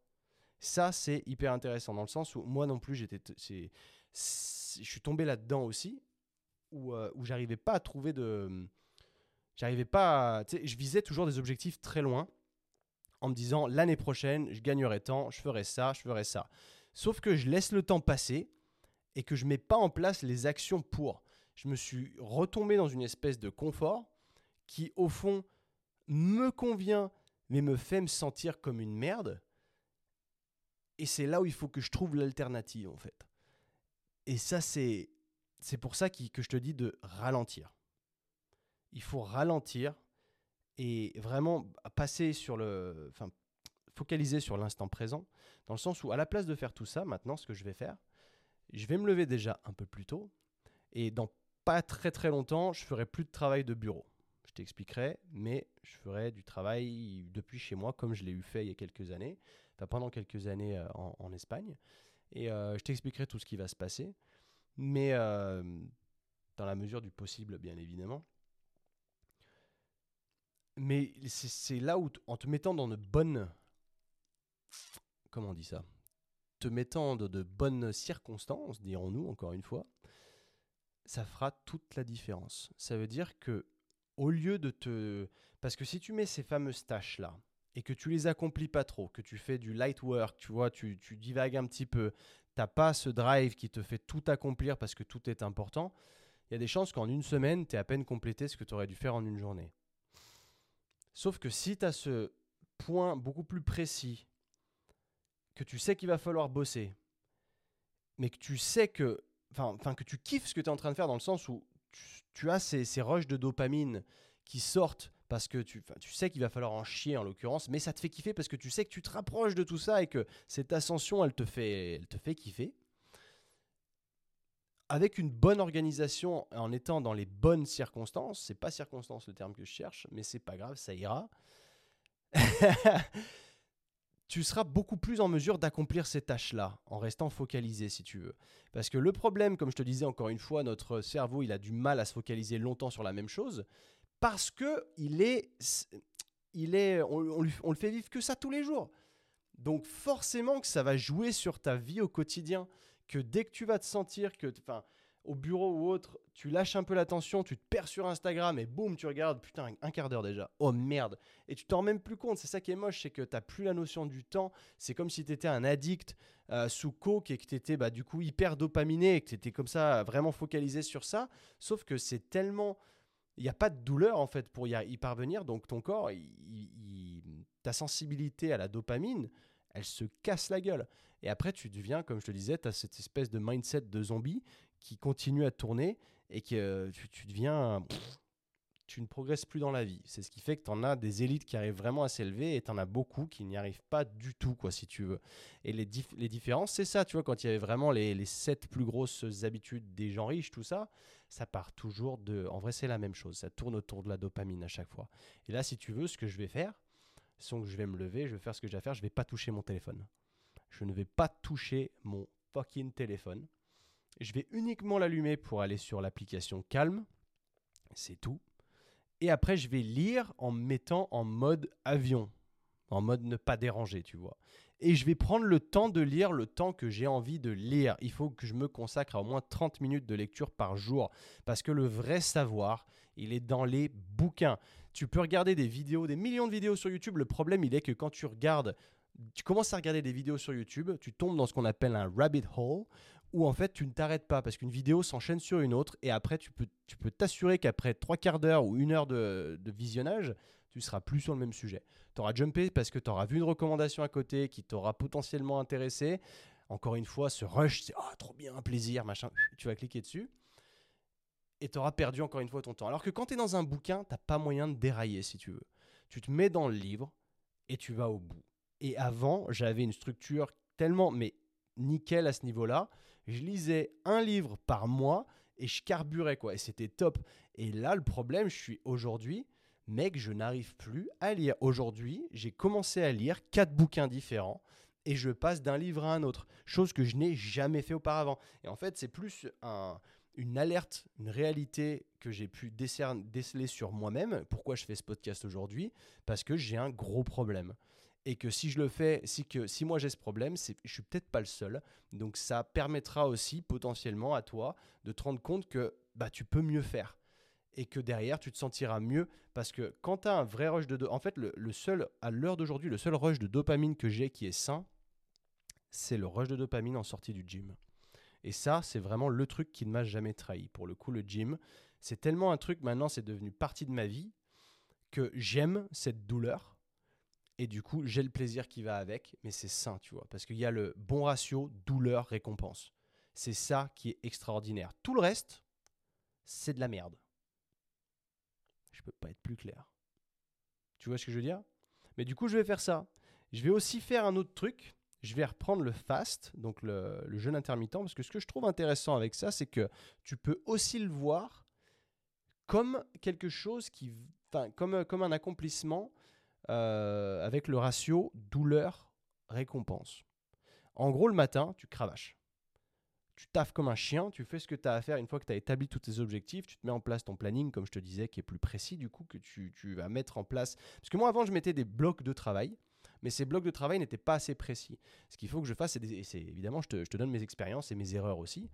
Ça, c'est hyper intéressant dans le sens où moi non plus, j'étais, t- c'est, c'est, je suis tombé là-dedans aussi, où, euh, où j'arrivais pas à trouver de, j'arrivais pas, à, tu sais, je visais toujours des objectifs très loin, en me disant l'année prochaine, je gagnerai tant, je ferai ça, je ferai ça. Sauf que je laisse le temps passer et que je mets pas en place les actions pour. Je me suis retombé dans une espèce de confort qui, au fond, me convient, mais me fait me sentir comme une merde. Et c'est là où il faut que je trouve l'alternative, en fait. Et ça, c'est, c'est pour ça qui, que je te dis de ralentir. Il faut ralentir et vraiment passer sur le, enfin, focaliser sur l'instant présent, dans le sens où, à la place de faire tout ça, maintenant, ce que je vais faire, je vais me lever déjà un peu plus tôt. Et dans pas très très longtemps, je ferai plus de travail de bureau. Je t'expliquerai, mais je ferai du travail depuis chez moi, comme je l'ai eu fait il y a quelques années, enfin pendant quelques années en, en Espagne. Et euh, je t'expliquerai tout ce qui va se passer, mais euh, dans la mesure du possible, bien évidemment. Mais c'est, c'est là où, t- en te mettant dans de bonnes... Comment on dit ça ? Te mettant dans de bonnes circonstances, dirons-nous encore une fois, ça fera toute la différence. Ça veut dire que, au lieu de te... Parce que si tu mets ces fameuses tâches-là et que tu les accomplis pas trop, que tu fais du light work, tu vois, tu, tu divagues un petit peu, t'as pas ce drive qui te fait tout accomplir parce que tout est important, il y a des chances qu'en une semaine, t'aies à peine complété ce que tu aurais dû faire en une journée. Sauf que si t'as ce point beaucoup plus précis, que tu sais qu'il va falloir bosser, mais que tu sais que Enfin, que tu kiffes ce que tu es en train de faire dans le sens où tu, tu as ces, ces rushs de dopamine qui sortent parce que tu, tu sais qu'il va falloir en chier en l'occurrence, mais ça te fait kiffer parce que tu sais que tu te rapproches de tout ça et que cette ascension, elle te fait, elle te fait kiffer. Avec une bonne organisation, en étant dans les bonnes circonstances, c'est pas circonstance le terme que je cherche, mais c'est pas grave, ça ira. Tu seras beaucoup plus en mesure d'accomplir ces tâches-là, en restant focalisé si tu veux. Parce que le problème, comme je te disais encore une fois, notre cerveau, il a du mal à se focaliser longtemps sur la même chose, parce qu'il est, il est, on, on, lui, on le fait vivre que ça tous les jours. Donc forcément que ça va jouer sur ta vie au quotidien, que dès que tu vas te sentir que, enfin, au bureau ou autre, tu lâches un peu l'attention, tu te perds sur Instagram et boum, tu regardes, putain, un quart d'heure déjà, oh merde, et tu t'en rends même plus compte, c'est ça qui est moche, c'est que t'as plus la notion du temps, c'est comme si t'étais un addict euh, sous coke et que t'étais bah, du coup hyper dopaminé et que t'étais comme ça vraiment focalisé sur ça, sauf que c'est tellement, il n'y a pas de douleur en fait pour y, y parvenir, donc ton corps, il, il... ta sensibilité à la dopamine, elle se casse la gueule. Et après, tu deviens, comme je te disais, tu as cette espèce de mindset de zombie qui continue à tourner et que euh, tu, tu deviens... Pff, tu ne progresses plus dans la vie. C'est ce qui fait que tu en as des élites qui arrivent vraiment à s'élever et tu en as beaucoup qui n'y arrivent pas du tout, quoi, si tu veux. Et les, dif- les différences, c'est ça, tu vois, quand il y avait vraiment les, les sept plus grosses habitudes des gens riches, tout ça, ça part toujours de... En vrai, c'est la même chose. Ça tourne autour de la dopamine à chaque fois. Et là, si tu veux, ce que je vais faire, c'est que je vais me lever, je vais faire ce que j'ai à faire, je ne vais pas toucher mon téléphone. Je ne vais pas toucher mon fucking téléphone. Je vais uniquement l'allumer pour aller sur l'application Calm. C'est tout. Et après, je vais lire en me mettant en mode avion, en mode ne pas déranger, tu vois. Et je vais prendre le temps de lire le temps que j'ai envie de lire. Il faut que je me consacre à au moins trente minutes de lecture par jour parce que le vrai savoir, il est dans les bouquins. Tu peux regarder des vidéos, des millions de vidéos sur YouTube. Le problème, il est que quand tu regardes... Tu commences à regarder des vidéos sur YouTube, tu tombes dans ce qu'on appelle un rabbit hole où en fait tu ne t'arrêtes pas parce qu'une vidéo s'enchaîne sur une autre et après tu peux, tu peux t'assurer qu'après trois quarts d'heure ou une heure de, de visionnage, tu ne seras plus sur le même sujet. Tu auras jumpé parce que tu auras vu une recommandation à côté qui t'aura potentiellement intéressé. Encore une fois, ce rush, c'est oh, trop bien, plaisir, machin, tu vas cliquer dessus. Et tu auras perdu encore une fois ton temps. Alors que quand tu es dans un bouquin, tu n'as pas moyen de dérailler si tu veux. Tu te mets dans le livre et tu vas au bout. Et avant, j'avais une structure tellement mais nickel à ce niveau-là. Je lisais un livre par mois et je carburais, quoi. Et c'était top. Et là, le problème, je suis aujourd'hui, mec, je n'arrive plus à lire. Aujourd'hui, j'ai commencé à lire quatre bouquins différents et je passe d'un livre à un autre, chose que je n'ai jamais fait auparavant. Et en fait, c'est plus un... une alerte, une réalité que j'ai pu décerner, déceler sur moi-même. Pourquoi je fais ce podcast aujourd'hui ? Parce que j'ai un gros problème. Et que si je le fais, si, que, si moi j'ai ce problème, c'est, je ne suis peut-être pas le seul. Donc ça permettra aussi potentiellement à toi de te rendre compte que bah, tu peux mieux faire. Et que derrière, tu te sentiras mieux. Parce que quand tu as un vrai rush de... Do- en fait, le, le seul, à l'heure d'aujourd'hui, le seul rush de dopamine que j'ai qui est sain, c'est le rush de dopamine en sortie du gym. Et ça, c'est vraiment le truc qui ne m'a jamais trahi. Pour le coup, le gym, c'est tellement un truc, maintenant, c'est devenu partie de ma vie, que j'aime cette douleur. Et du coup, j'ai le plaisir qui va avec, mais c'est sain, tu vois. Parce qu'il y a le bon ratio douleur-récompense. C'est ça qui est extraordinaire. Tout le reste, c'est de la merde. Je peux pas être plus clair. Tu vois ce que je veux dire ? Mais du coup, je vais faire ça. Je vais aussi faire un autre truc. Je vais reprendre le fast, donc le, le jeûne intermittent, parce que ce que je trouve intéressant avec ça, c'est que tu peux aussi le voir comme quelque chose qui, enfin, comme, comme un accomplissement euh, avec le ratio douleur-récompense. En gros, le matin, tu cravaches. Tu taffes comme un chien, tu fais ce que tu as à faire une fois que tu as établi tous tes objectifs, tu te mets en place ton planning, comme je te disais, qui est plus précis, du coup, que tu, tu vas mettre en place. Parce que moi, avant, je mettais des blocs de travail. Mais ces blocs de travail n'étaient pas assez précis. Ce qu'il faut que je fasse, c'est, des, c'est évidemment, je te, je te donne mes expériences et mes erreurs aussi.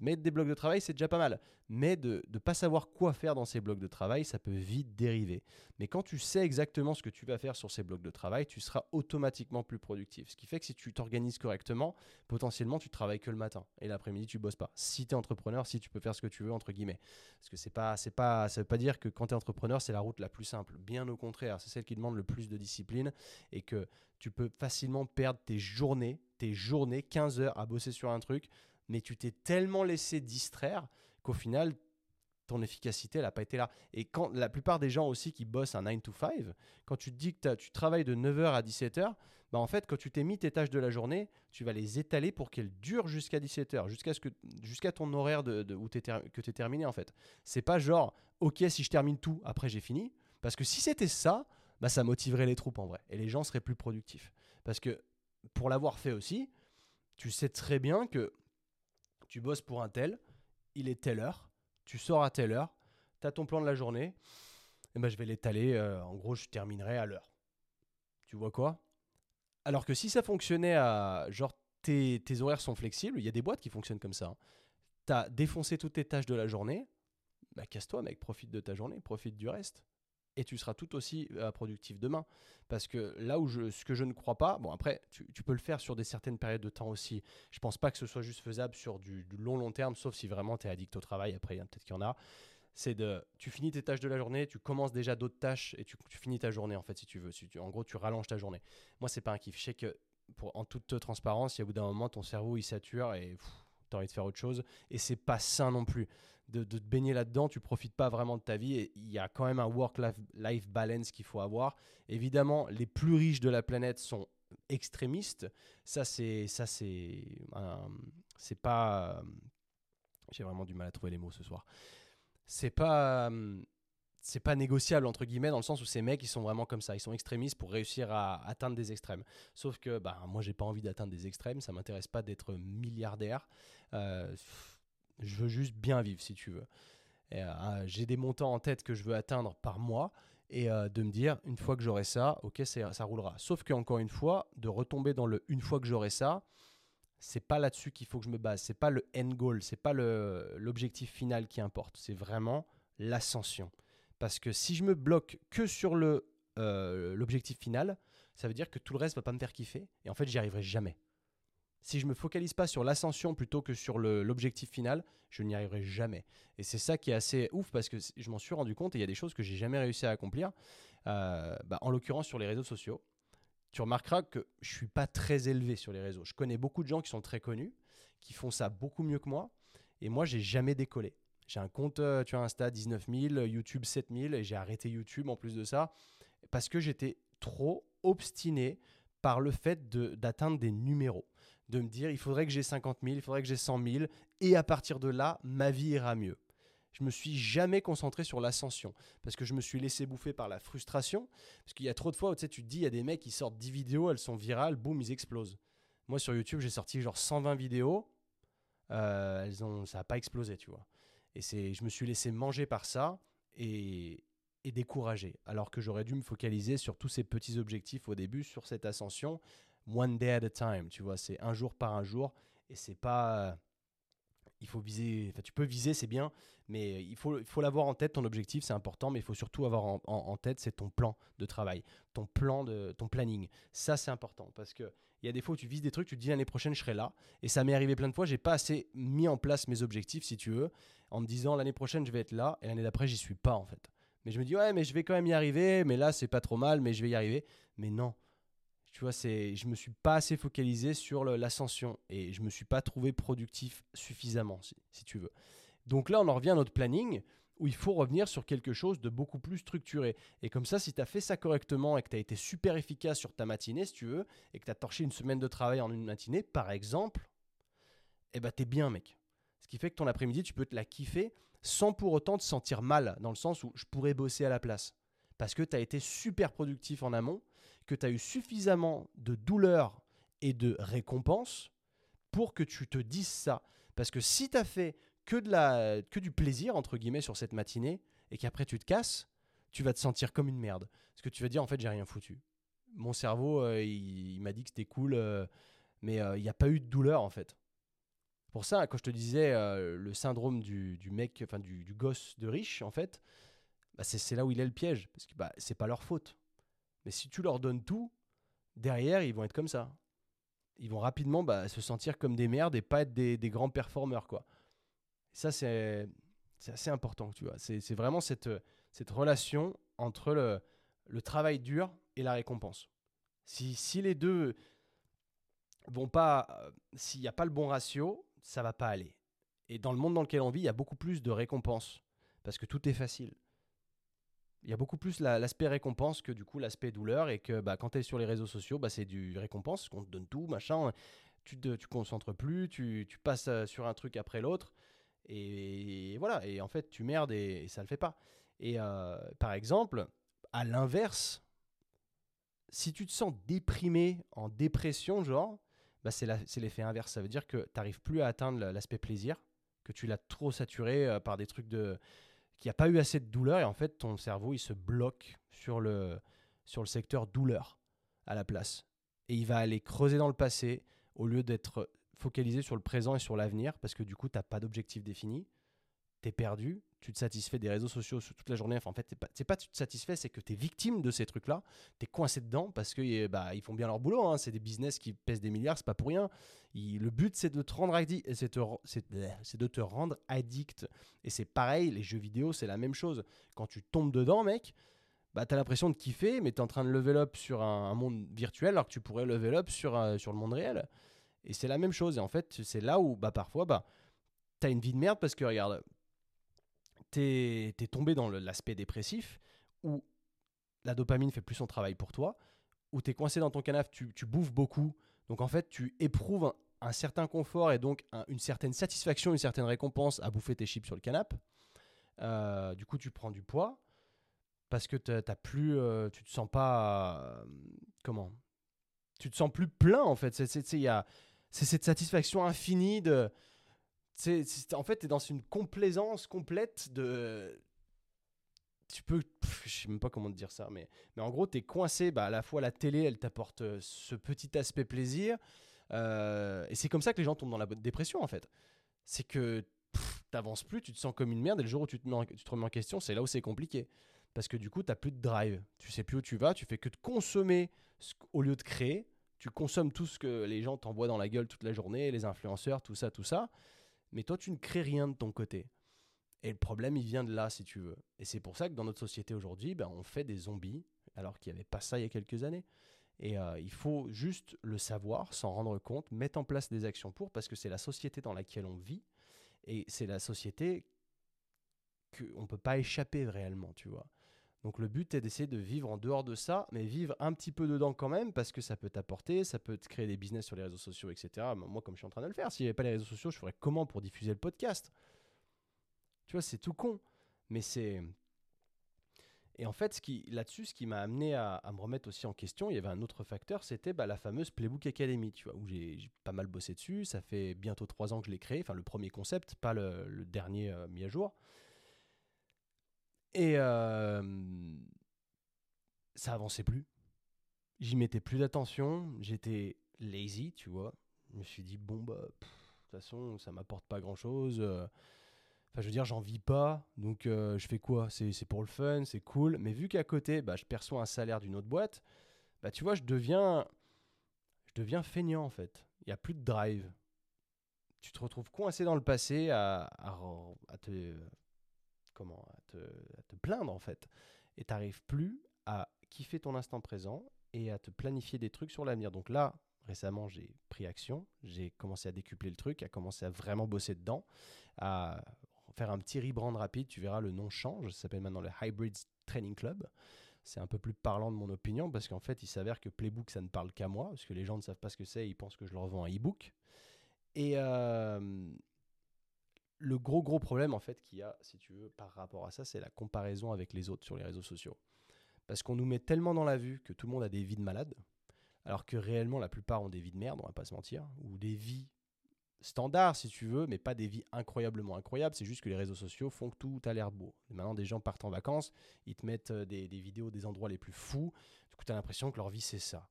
Mettre des blocs de travail, c'est déjà pas mal. Mais de ne pas savoir quoi faire dans ces blocs de travail, ça peut vite dériver. Mais quand tu sais exactement ce que tu vas faire sur ces blocs de travail, tu seras automatiquement plus productif. Ce qui fait que si tu t'organises correctement, potentiellement, tu travailles que le matin. Et l'après-midi, tu ne bosses pas. Si tu es entrepreneur, si tu peux faire ce que tu veux, entre guillemets. Parce que c'est pas, c'est pas, ça ne veut pas dire que quand tu es entrepreneur, c'est la route la plus simple. Bien au contraire, c'est celle qui demande le plus de discipline et que tu peux facilement perdre tes journées, tes journées, quinze heures à bosser sur un truc, mais tu t'es tellement laissé distraire qu'au final, ton efficacité, elle n'a pas été là. Et quand la plupart des gens aussi qui bossent un nine to five, quand tu te dis que tu travailles de neuf heures à dix-sept heures, bah en fait, quand tu t'es mis tes tâches de la journée, tu vas les étaler pour qu'elles durent jusqu'à dix-sept heures, jusqu'à ce que, jusqu'à ton horaire de, de, où t'es ter- que tu es terminé en fait. C'est pas genre, ok, si je termine tout, après j'ai fini. Parce que si c'était ça, bah ça motiverait les troupes en vrai. Et les gens seraient plus productifs. Parce que pour l'avoir fait aussi, tu sais très bien que tu bosses pour un tel, il est telle heure, tu sors à telle heure, tu as ton plan de la journée, et ben je vais l'étaler, euh, en gros, je terminerai à l'heure. Tu vois quoi ? Alors que si ça fonctionnait à... Genre, tes, tes horaires sont flexibles, il y a des boîtes qui fonctionnent comme ça. Hein. Tu as défoncé toutes tes tâches de la journée, bah casse-toi mec, profite de ta journée, profite du reste. Et tu seras tout aussi euh, productif demain. Parce que là où je, ce que je ne crois pas, bon après, tu, tu peux le faire sur des certaines périodes de temps aussi. Je ne pense pas que ce soit juste faisable sur du, du long, long terme, sauf si vraiment tu es addict au travail. Après, hein, peut-être qu'il y en a. C'est de, tu finis tes tâches de la journée, tu commences déjà d'autres tâches et tu, tu finis ta journée en fait si tu veux. Si tu, en gros, tu rallonges ta journée. Moi, ce n'est pas un kiff. Je sais que pour, en toute transparence, il y a au bout d'un moment, ton cerveau, il sature et... Pff, tu as envie de faire autre chose et c'est pas sain non plus de, de te baigner là-dedans, tu profites pas vraiment de ta vie et il y a quand même un work-life balance qu'il faut avoir. Évidemment, les plus riches de la planète sont extrémistes, ça c'est ça c'est euh, c'est pas euh, j'ai vraiment du mal à trouver les mots ce soir. C'est pas euh, c'est pas négociable entre guillemets dans le sens où ces mecs ils sont vraiment comme ça, ils sont extrémistes pour réussir à atteindre des extrêmes. Sauf que bah, moi j'ai pas envie d'atteindre des extrêmes, ça m'intéresse pas d'être milliardaire, euh, je veux juste bien vivre si tu veux. Et, euh, j'ai des montants en tête que je veux atteindre par mois et euh, de me dire une fois que j'aurai ça, ok ça, ça roulera. Sauf que encore une fois, de retomber dans le une fois que j'aurai ça, c'est pas là-dessus qu'il faut que je me base, c'est pas le end goal, c'est pas le, l'objectif final qui importe, c'est vraiment l'ascension. Parce que si je me bloque que sur le, euh, l'objectif final, ça veut dire que tout le reste ne va pas me faire kiffer. Et en fait, j'y arriverai jamais. Si je ne me focalise pas sur l'ascension plutôt que sur le, l'objectif final, je n'y arriverai jamais. Et c'est ça qui est assez ouf parce que je m'en suis rendu compte et il y a des choses que je n'ai jamais réussi à accomplir. Euh, bah, en l'occurrence, sur les réseaux sociaux. Tu remarqueras que je ne suis pas très élevé sur les réseaux. Je connais beaucoup de gens qui sont très connus, qui font ça beaucoup mieux que moi. Et moi, je n'ai jamais décollé. J'ai un compte, tu vois, Insta dix-neuf mille, YouTube sept mille et j'ai arrêté YouTube en plus de ça parce que j'étais trop obstiné par le fait de, d'atteindre des numéros, de me dire il faudrait que j'ai cinquante mille, il faudrait que j'ai cent mille et à partir de là, ma vie ira mieux. Je ne me suis jamais concentré sur l'ascension parce que je me suis laissé bouffer par la frustration parce qu'il y a trop de fois où tu sais, tu te dis il y a des mecs qui sortent dix vidéos, elles sont virales, boum, ils explosent. Moi sur YouTube, j'ai sorti genre cent vingt vidéos, euh, elles ont, ça n'a pas explosé, tu vois. Et c'est, je me suis laissé manger par ça et, et découragé. Alors que j'aurais dû me focaliser sur tous ces petits objectifs au début, sur cette ascension, one day at a time. Tu vois, c'est un jour par un jour et c'est pas... Euh, il faut viser... Enfin, tu peux viser, c'est bien, mais il faut, il faut l'avoir en tête, ton objectif, c'est important, mais il faut surtout avoir en, en, en tête, c'est ton plan de travail, ton plan de, ton planning. Ça, c'est important parce que il y a des fois où tu vises des trucs, tu te dis l'année prochaine, je serai là. Et ça m'est arrivé plein de fois, j'ai pas assez mis en place mes objectifs, si tu veux, en me disant l'année prochaine, je vais être là et l'année d'après, j'y suis pas en fait. Mais je me dis ouais, mais je vais quand même y arriver, mais là, c'est pas trop mal, mais je vais y arriver. Mais non, tu vois, c'est, je me suis pas assez focalisé sur le, l'ascension et je me suis pas trouvé productif suffisamment, si, si tu veux. Donc là, on en revient à notre planning où il faut revenir sur quelque chose de beaucoup plus structuré. Et comme ça, si tu as fait ça correctement et que tu as été super efficace sur ta matinée, si tu veux, et que tu as torché une semaine de travail en une matinée, par exemple, eh ben, tu es bien, mec. Ce qui fait que ton après-midi, tu peux te la kiffer sans pour autant te sentir mal, dans le sens où je pourrais bosser à la place. Parce que tu as été super productif en amont, que tu as eu suffisamment de douleur et de récompense pour que tu te dises ça. Parce que si tu as fait... Que, de la, que du plaisir, entre guillemets, sur cette matinée, et qu'après tu te casses, tu vas te sentir comme une merde. Parce que tu vas dire, en fait, j'ai rien foutu. Mon cerveau, euh, il, il m'a dit que c'était cool, euh, mais euh, il n'y a pas eu de douleur, en fait. Pour ça, quand je te disais euh, le syndrome du, du mec, enfin du, du gosse de riche, en fait, bah, c'est, c'est là où il est le piège, parce que bah, c'est pas leur faute. Mais si tu leur donnes tout, derrière, ils vont être comme ça. Ils vont rapidement bah, se sentir comme des merdes et pas être des, des grands performeurs, quoi. Ça, c'est, c'est assez important, tu vois. C'est, c'est vraiment cette, cette relation entre le, le travail dur et la récompense. Si, si les deux vont pas... S'il n'y a pas le bon ratio, ça ne va pas aller. Et dans le monde dans lequel on vit, il y a beaucoup plus de récompenses parce que tout est facile. Il y a beaucoup plus la, l'aspect récompense que du coup l'aspect douleur, et que bah, quand tu es sur les réseaux sociaux, bah, c'est du récompense, qu'on te donne tout, machin, tu te tu concentres plus, tu, tu passes sur un truc après l'autre, et, et voilà, et en fait tu merdes et, et ça le fait pas. Et euh, par exemple, à l'inverse, si tu te sens déprimé, en dépression, genre, bah, c'est, la, c'est l'effet inverse, ça veut dire que tu n'arrives plus à atteindre l'aspect plaisir, que tu l'as trop saturé euh, par des trucs de... qu'il n'y a pas eu assez de douleur, et en fait, ton cerveau, il se bloque sur le, sur le secteur douleur à la place. Et il va aller creuser dans le passé au lieu d'être focalisé sur le présent et sur l'avenir, parce que du coup, tu n'as pas d'objectif défini, tu es perdu, tu te satisfais des réseaux sociaux toute la journée. Enfin, en fait, c'est pas que tu te satisfais, c'est que tu es victime de ces trucs-là, tu es coincé dedans parce que bah, ils font bien leur boulot, hein. C'est des business qui pèsent des milliards, c'est pas pour rien. Il, le but, c'est de te rendre addict, c'est, te, c'est, c'est de te rendre addict. Et c'est pareil, les jeux vidéo, c'est la même chose. Quand tu tombes dedans, mec, bah, tu as l'impression de kiffer, mais tu es en train de level up sur un, un monde virtuel alors que tu pourrais level up sur, euh, sur le monde réel. Et c'est la même chose. Et en fait, c'est là où bah, parfois, bah, tu as une vie de merde parce que, regarde, T'es, t'es tombé dans le, l'aspect dépressif où la dopamine fait plus son travail pour toi, où t'es coincé dans ton canapé, tu, tu bouffes beaucoup, donc en fait tu éprouves un, un certain confort et donc un, une certaine satisfaction, une certaine récompense à bouffer tes chips sur le canapé. Euh, du coup tu prends du poids parce que t'as, t'as plus, euh, tu te sens pas, euh, comment, tu te sens plus plein en fait. C'est, c'est, c'est, y a, c'est cette satisfaction infinie de C'est, c'est, en fait, t'es dans une complaisance complète de... Tu peux... Pff, je sais même pas comment te dire ça, mais, mais en gros, t'es coincé. Bah, à la fois, la télé, elle t'apporte ce petit aspect plaisir. Euh, et c'est comme ça que les gens tombent dans la dépression, en fait. C'est que pff, t'avances plus, tu te sens comme une merde. Et le jour où tu te, mets en, tu te remets en question, c'est là où c'est compliqué. Parce que du coup, t'as plus de drive. Tu sais plus où tu vas. Tu fais que de consommer au lieu de créer. Tu consommes tout ce que les gens t'envoient dans la gueule toute la journée, les influenceurs, tout ça, tout ça. Mais toi, tu ne crées rien de ton côté. Et le problème, il vient de là, si tu veux. Et c'est pour ça que dans notre société aujourd'hui, ben, on fait des zombies, alors qu'il n'y avait pas ça il y a quelques années. Et euh, il faut juste le savoir, s'en rendre compte, mettre en place des actions pour, parce que c'est la société dans laquelle on vit, et c'est la société qu'on ne peut pas échapper réellement, tu vois. Donc le but est d'essayer de vivre en dehors de ça, mais vivre un petit peu dedans quand même, parce que ça peut t'apporter, ça peut te créer des business sur les réseaux sociaux, et cetera. Moi, comme je suis en train de le faire, s'il n'y avait pas les réseaux sociaux, je ferais comment pour diffuser le podcast? Tu vois, c'est tout con. Mais c'est... Et en fait, ce qui, là-dessus, ce qui m'a amené à, à me remettre aussi en question, il y avait un autre facteur, c'était bah, la fameuse Playbook Academy, tu vois, où j'ai, j'ai pas mal bossé dessus. Ça fait bientôt trois ans que je l'ai créé, enfin le premier concept, pas le, le dernier euh, mis à jour. Et euh, ça avançait plus. J'y mettais plus d'attention. J'étais lazy, tu vois. Je me suis dit, bon, bah, de toute façon, ça m'apporte pas grand-chose. Enfin, je veux dire, j'en vis pas. Donc, euh, je fais quoi? c'est, c'est pour le fun, c'est cool. Mais vu qu'à côté, bah, je perçois un salaire d'une autre boîte, bah, tu vois, je deviens, je deviens feignant, en fait. Il n'y a plus de drive. Tu te retrouves coincé dans le passé à, à, à te... Comment à te, à te plaindre en fait, et t'arrives plus à kiffer ton instant présent et à te planifier des trucs sur l'avenir. Donc là, récemment, j'ai pris action, j'ai commencé à décupler le truc, à commencer à vraiment bosser dedans, à faire un petit rebrand rapide. Tu verras, le nom change, ça s'appelle maintenant le Hybrids Training Club. C'est un peu plus parlant de mon opinion parce qu'en fait, il s'avère que Playbook, ça ne parle qu'à moi parce que les gens ne savent pas ce que c'est, ils pensent que je leur vends un e-book. Et euh, Le gros, gros problème, en fait, qu'il y a, si tu veux, par rapport à ça, c'est la comparaison avec les autres sur les réseaux sociaux. Parce qu'on nous met tellement dans la vue que tout le monde a des vies de malades, alors que réellement, la plupart ont des vies de merde, on va pas se mentir, ou des vies standards, si tu veux, mais pas des vies incroyablement incroyables. C'est juste que les réseaux sociaux font que tout a l'air beau. Et maintenant, des gens partent en vacances, ils te mettent des, des vidéos des endroits les plus fous. Du coup, tu as l'impression que leur vie, c'est ça.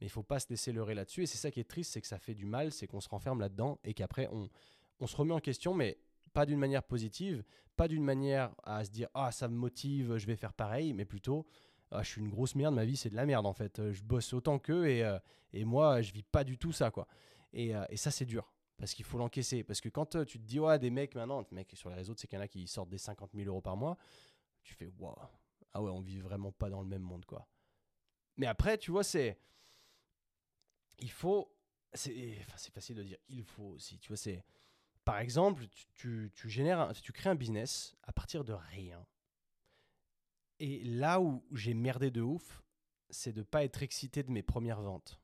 Mais il faut pas se laisser leurrer là-dessus. Et c'est ça qui est triste, c'est que ça fait du mal, c'est qu'on se renferme là-dedans et qu'après, on, on se remet en question, mais pas d'une manière positive, pas d'une manière à se dire « Ah, ça me motive, je vais faire pareil », mais plutôt ah, « Je suis une grosse merde, ma vie, c'est de la merde en fait. Je bosse autant qu'eux et, euh, et moi, je vis pas du tout ça. » quoi. Et, euh, et ça, c'est dur parce qu'il faut l'encaisser. Parce que quand euh, tu te dis « Ouais, des mecs maintenant, des mecs sur les réseaux, c'est qu'il y en a qui sortent des cinquante mille euros par mois. » Tu fais « Waouh, ah ouais, on vit vraiment pas dans le même monde. » quoi. Mais après, tu vois, c'est... Il faut... C'est, enfin, c'est facile de dire « Il faut » aussi. Tu vois, c'est... Par exemple, tu, tu, tu, génères, tu crées un business à partir de rien. Et là où j'ai merdé de ouf, c'est de ne pas être excité de mes premières ventes.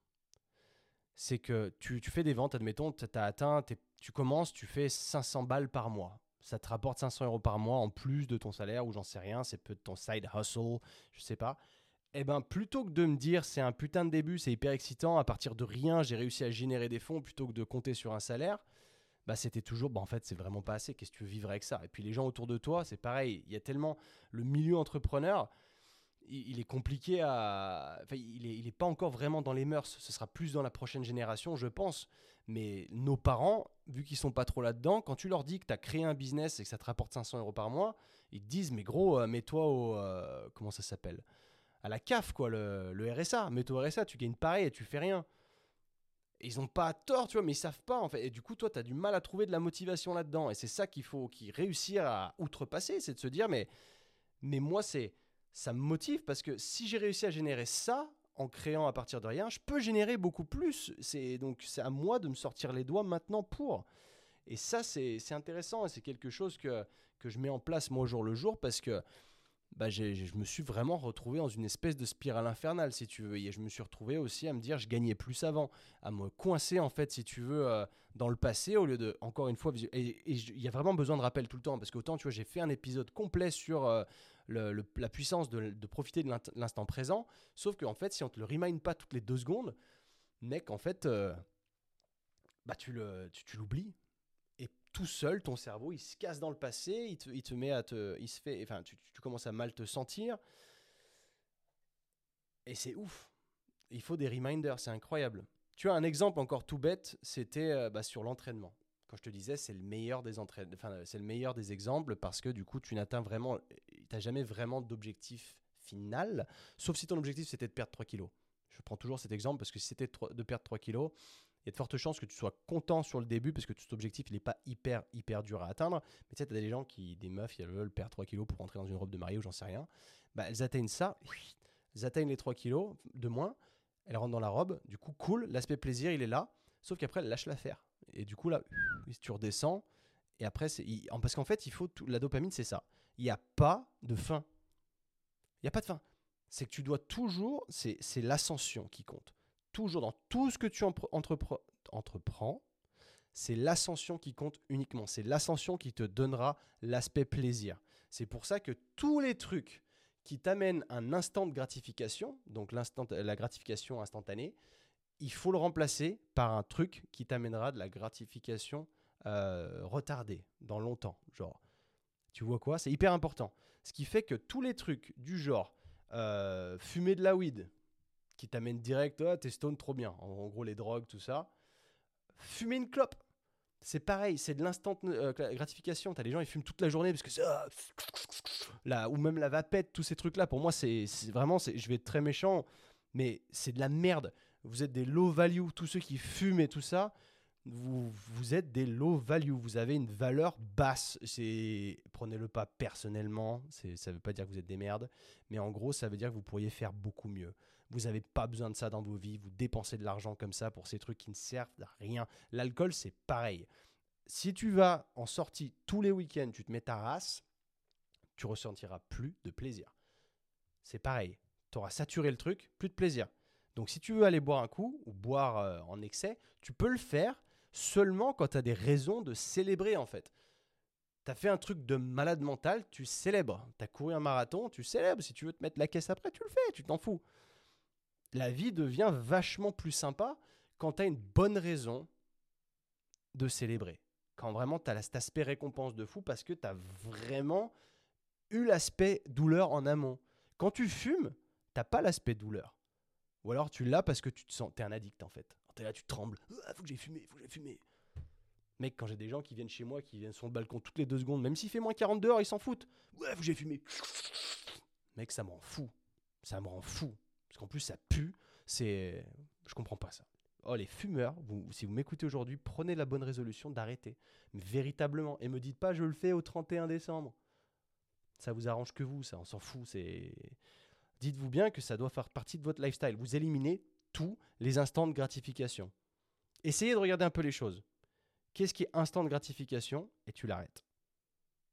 C'est que tu, tu fais des ventes, admettons, tu as atteint, tu commences, tu fais cinq cents balles par mois. Ça te rapporte cinq cents euros par mois en plus de ton salaire ou j'en sais rien, c'est peut-être ton side hustle, je sais pas. Eh bien, plutôt que de me dire c'est un putain de début, c'est hyper excitant, à partir de rien, j'ai réussi à générer des fonds plutôt que de compter sur un salaire, bah, c'était toujours, bah, en fait, c'est vraiment pas assez, qu'est-ce que tu veux vivre avec ça? Et puis les gens autour de toi, c'est pareil, il y a tellement le milieu entrepreneur, il est compliqué à... Enfin, il est, il est pas encore vraiment dans les mœurs. Ce sera plus dans la prochaine génération, je pense. Mais nos parents, vu qu'ils sont pas trop là-dedans, quand tu leur dis que tu as créé un business et que ça te rapporte cinq cents euros par mois, ils te disent, mais gros, mets-toi au... Euh, comment ça s'appelle? À la C A F, quoi, le, le R S A. Mets-toi au R S A, tu gagnes pareil et tu fais rien. Et ils ont pas tort, tu vois, mais ils savent pas, en fait. Et du coup, toi, tu as du mal à trouver de la motivation là-dedans. Et c'est ça qu'il faut qu'il réussir à outrepasser, c'est de se dire, mais, mais moi, c'est... Ça me motive parce que si j'ai réussi à générer ça en créant à partir de rien, je peux générer beaucoup plus. C'est, donc, c'est à moi de me sortir les doigts maintenant pour. Et ça, c'est, c'est intéressant et c'est quelque chose que, que je mets en place moi au jour le jour parce que bah, j'ai, je me suis vraiment retrouvé dans une espèce de spirale infernale, si tu veux. Et je me suis retrouvé aussi à me dire je gagnais plus avant, à me coincer, en fait, si tu veux, euh, dans le passé au lieu de, encore une fois, et il y a vraiment besoin de rappel tout le temps parce qu'autant, tu vois, j'ai fait un épisode complet sur... Euh, Le, le, la puissance de, de profiter de l'instant présent, sauf qu'en fait, si on ne te le remind pas toutes les deux secondes, mec, en fait, euh, bah, tu, le, tu, tu l'oublies. Et tout seul, ton cerveau, il se casse dans le passé, il te, il te met à te... Il se fait, enfin, tu, tu, tu commences à mal te sentir. Et c'est ouf. Il faut des reminders, c'est incroyable. Tu as un exemple encore tout bête, c'était euh, bah, sur l'entraînement. Quand je te disais, c'est le meilleur des entraî... enfin, c'est le meilleur des exemples parce que du coup, tu n'atteins vraiment... T'as jamais vraiment d'objectif final, sauf si ton objectif c'était de perdre trois kilos. Je prends toujours cet exemple parce que si c'était de perdre trois kilos, il y a de fortes chances que tu sois content sur le début parce que cet objectif il n'est pas hyper hyper dur à atteindre. Mais tu sais, t'as des gens qui, des meufs, ils veulent perdre trois kilos pour rentrer dans une robe de mariée ou j'en sais rien. Bah, elles atteignent ça, elles atteignent les trois kilos de moins, elles rentrent dans la robe, du coup, cool, l'aspect plaisir il est là, sauf qu'après elles lâchent l'affaire. Et du coup, là, tu redescends. Et après, c'est... parce qu'en fait, il faut tout... la dopamine, c'est ça. Il n'y a pas de fin. Il n'y a pas de fin. C'est que tu dois toujours... C'est, c'est l'ascension qui compte. Toujours dans tout ce que tu entrepre... entreprends, c'est l'ascension qui compte uniquement. C'est l'ascension qui te donnera l'aspect plaisir. C'est pour ça que tous les trucs qui t'amènent un instant de gratification, donc l'instant... la gratification instantanée, il faut le remplacer par un truc qui t'amènera de la gratification euh, retardée dans longtemps. Genre, tu vois quoi? C'est hyper important. Ce qui fait que tous les trucs du genre euh, fumer de la weed qui t'amène direct, oh, t'es stone trop bien. En, en gros, les drogues, tout ça. Fumer une clope, c'est pareil, c'est de l'instant euh, gratification. T'as des gens, ils fument toute la journée parce que c'est... Euh, la, ou même la vapette, tous ces trucs-là. Pour moi, c'est, c'est vraiment... C'est, je vais être très méchant, mais c'est de la merde. Vous êtes des low value, tous ceux qui fument et tout ça, vous, vous êtes des low value, vous avez une valeur basse. C'est, prenez-le pas personnellement, c'est, ça ne veut pas dire que vous êtes des merdes, mais en gros, ça veut dire que vous pourriez faire beaucoup mieux. Vous n'avez pas besoin de ça dans vos vies, vous dépensez de l'argent comme ça pour ces trucs qui ne servent à rien. L'alcool, c'est pareil. Si tu vas en sortie tous les week-ends, tu te mets ta race, tu ressentiras plus de plaisir. C'est pareil, tu auras saturé le truc, plus de plaisir. Donc, si tu veux aller boire un coup ou boire euh, en excès, tu peux le faire seulement quand tu as des raisons de célébrer, en fait. Tu as fait un truc de malade mental, tu célèbres. Tu as couru un marathon, tu célèbres. Si tu veux te mettre la caisse après, tu le fais, tu t'en fous. La vie devient vachement plus sympa quand tu as une bonne raison de célébrer. Quand vraiment tu as cet aspect récompense de fou parce que tu as vraiment eu l'aspect douleur en amont. Quand tu fumes, tu n'as pas l'aspect douleur. Ou alors tu l'as parce que tu te sens, t'es un addict en fait. Alors, t'es là, tu trembles. Ah, faut que j'ai fumé, faut que j'ai fumé. Mec, quand j'ai des gens qui viennent chez moi, qui viennent sur le balcon toutes les deux secondes, même s'il fait moins quarante dehors, ils s'en foutent. Ouais, faut que j'ai fumé. Mec, ça me rend fou. Ça me rend fou. Parce qu'en plus, ça pue. C'est, je comprends pas ça. Oh, les fumeurs, vous, si vous m'écoutez aujourd'hui, prenez la bonne résolution d'arrêter. Mais véritablement. Et me dites pas, je le fais au trente et un décembre. Ça vous arrange que vous, ça, on s'en fout. C'est... Dites-vous bien que ça doit faire partie de votre lifestyle. Vous éliminez tous les instants de gratification. Essayez de regarder un peu les choses. qu'est-ce qui est instant de gratification et tu l'arrêtes.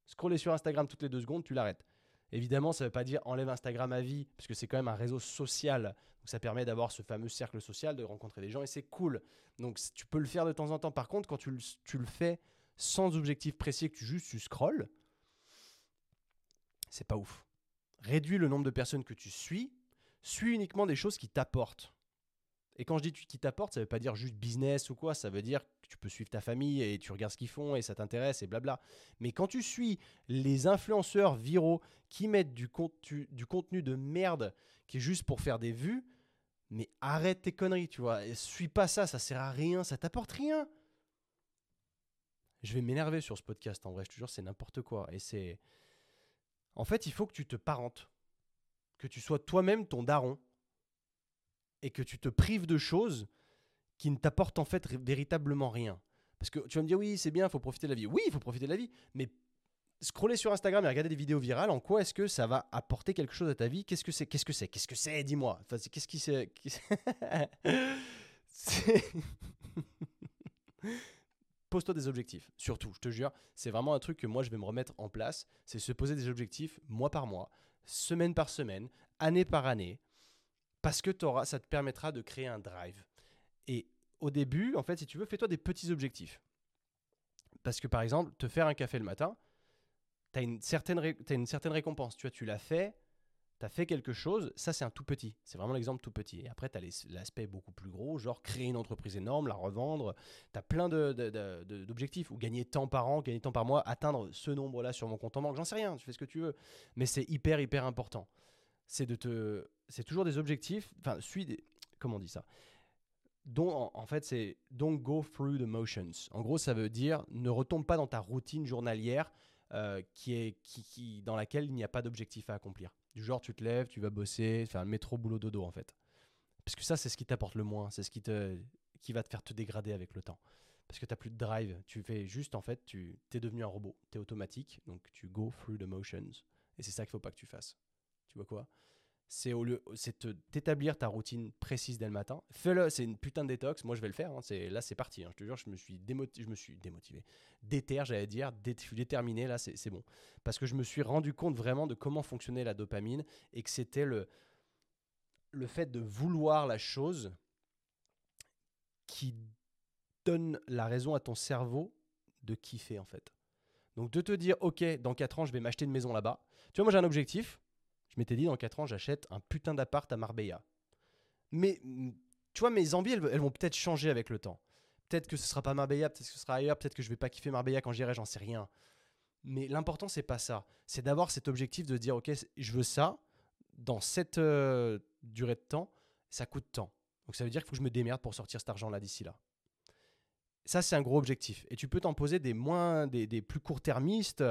Scroller sur Instagram toutes les deux secondes, tu l'arrêtes. Évidemment, ça ne veut pas dire enlève Instagram à vie, parce que c'est quand même un réseau social. Donc ça permet d'avoir ce fameux cercle social, de rencontrer des gens et c'est cool. Donc tu peux le faire de temps en temps. Par contre, quand tu le, tu le fais sans objectif précis, que tu juste tu scrolles, c'est pas ouf. Réduis le nombre de personnes que tu suis, suis uniquement des choses qui t'apportent. Et quand je dis qui t'apportent, ça ne veut pas dire juste business ou quoi, ça veut dire que tu peux suivre ta famille et tu regardes ce qu'ils font et ça t'intéresse et blabla. Mais quand tu suis les influenceurs viraux qui mettent du contenu, du contenu de merde qui est juste pour faire des vues, mais arrête tes conneries, tu vois. Et suis pas ça, ça ne sert à rien, ça t'apporte rien. Je vais m'énerver sur ce podcast, en vrai, je te jure, c'est n'importe quoi. Et c'est... En fait, il faut que tu te parentes, que tu sois toi-même ton daron. Et que tu te prives de choses qui ne t'apportent en fait véritablement rien. Parce que tu vas me dire, oui, c'est bien, il faut profiter de la vie. Oui, il faut profiter de la vie, mais scroller sur Instagram et regarder des vidéos virales, en quoi est-ce que ça va apporter quelque chose à ta vie ? Qu'est-ce que c'est ? Qu'est-ce que c'est ? Qu'est-ce que c'est ? Dis-moi. Enfin, c'est... Qu'est-ce qui c'est ? c'est... Pose-toi des objectifs, surtout, je te jure. C'est vraiment un truc que moi, je vais me remettre en place. C'est se poser des objectifs mois par mois, semaine par semaine, année par année. Parce que t'auras, ça te permettra de créer un drive. Et au début, en fait, si tu veux, fais-toi des petits objectifs. Parce que par exemple, te faire un café le matin, t'as une certaine, ré- t'as une certaine récompense. Tu vois, tu l'as fait, t'as fait quelque chose, ça c'est un tout petit. C'est vraiment l'exemple tout petit. Et après, t'as les, l'aspect beaucoup plus gros, genre créer une entreprise énorme, la revendre. T'as plein de, de, de, de, d'objectifs. Ou gagner tant par an, gagner tant par mois, atteindre ce nombre-là sur mon compte en banque. J'en sais rien, tu fais ce que tu veux. Mais c'est hyper, hyper important. C'est de te... C'est toujours des objectifs, enfin, suis des, comment on dit ça, dont, en, en fait, c'est don't go through the motions. En gros, ça veut dire ne retombe pas dans ta routine journalière euh, qui est, qui, qui, dans laquelle il n'y a pas d'objectif à accomplir. Du genre, tu te lèves, tu vas bosser, faire le métro, boulot, dodo, en fait. Parce que ça, c'est ce qui t'apporte le moins, c'est ce qui, te, qui va te faire te dégrader avec le temps. Parce que tu n'as plus de drive, tu fais juste, en fait, tu es devenu un robot, tu es automatique, donc tu go through the motions. Et c'est ça qu'il ne faut pas que tu fasses. Tu vois quoi ? C'est au lieu, c'est te, t'établir ta routine précise dès le matin. Fais-le, c'est une putain de détox. Moi, je vais le faire. Hein. C'est, là, c'est parti. Hein. Je te jure, je me suis, démoti- je me suis démotivé. Déter, j'allais dire. Dé- je suis déterminé. Là, c'est, c'est bon. Parce que je me suis rendu compte vraiment de comment fonctionnait la dopamine et que c'était le, le fait de vouloir la chose qui donne la raison à ton cerveau de kiffer, en fait. Donc, de te dire, OK, dans quatre ans, je vais m'acheter une maison là-bas. Tu vois, moi, j'ai un objectif. Je m'étais dit, dans quatre ans, j'achète un putain d'appart à Marbella. Mais, tu vois, mes envies, elles, elles vont peut-être changer avec le temps. Peut-être que ce ne sera pas Marbella, peut-être que ce sera ailleurs, peut-être que je ne vais pas kiffer Marbella quand j'irai, j'en sais rien. Mais l'important, ce n'est pas ça. C'est d'avoir cet objectif de dire, OK, je veux ça, dans cette euh, durée de temps, ça coûte tant. Donc, ça veut dire qu'il faut que je me démerde pour sortir cet argent-là d'ici là. Ça, c'est un gros objectif. Et tu peux t'en poser des, moins, des, des plus court-termistes.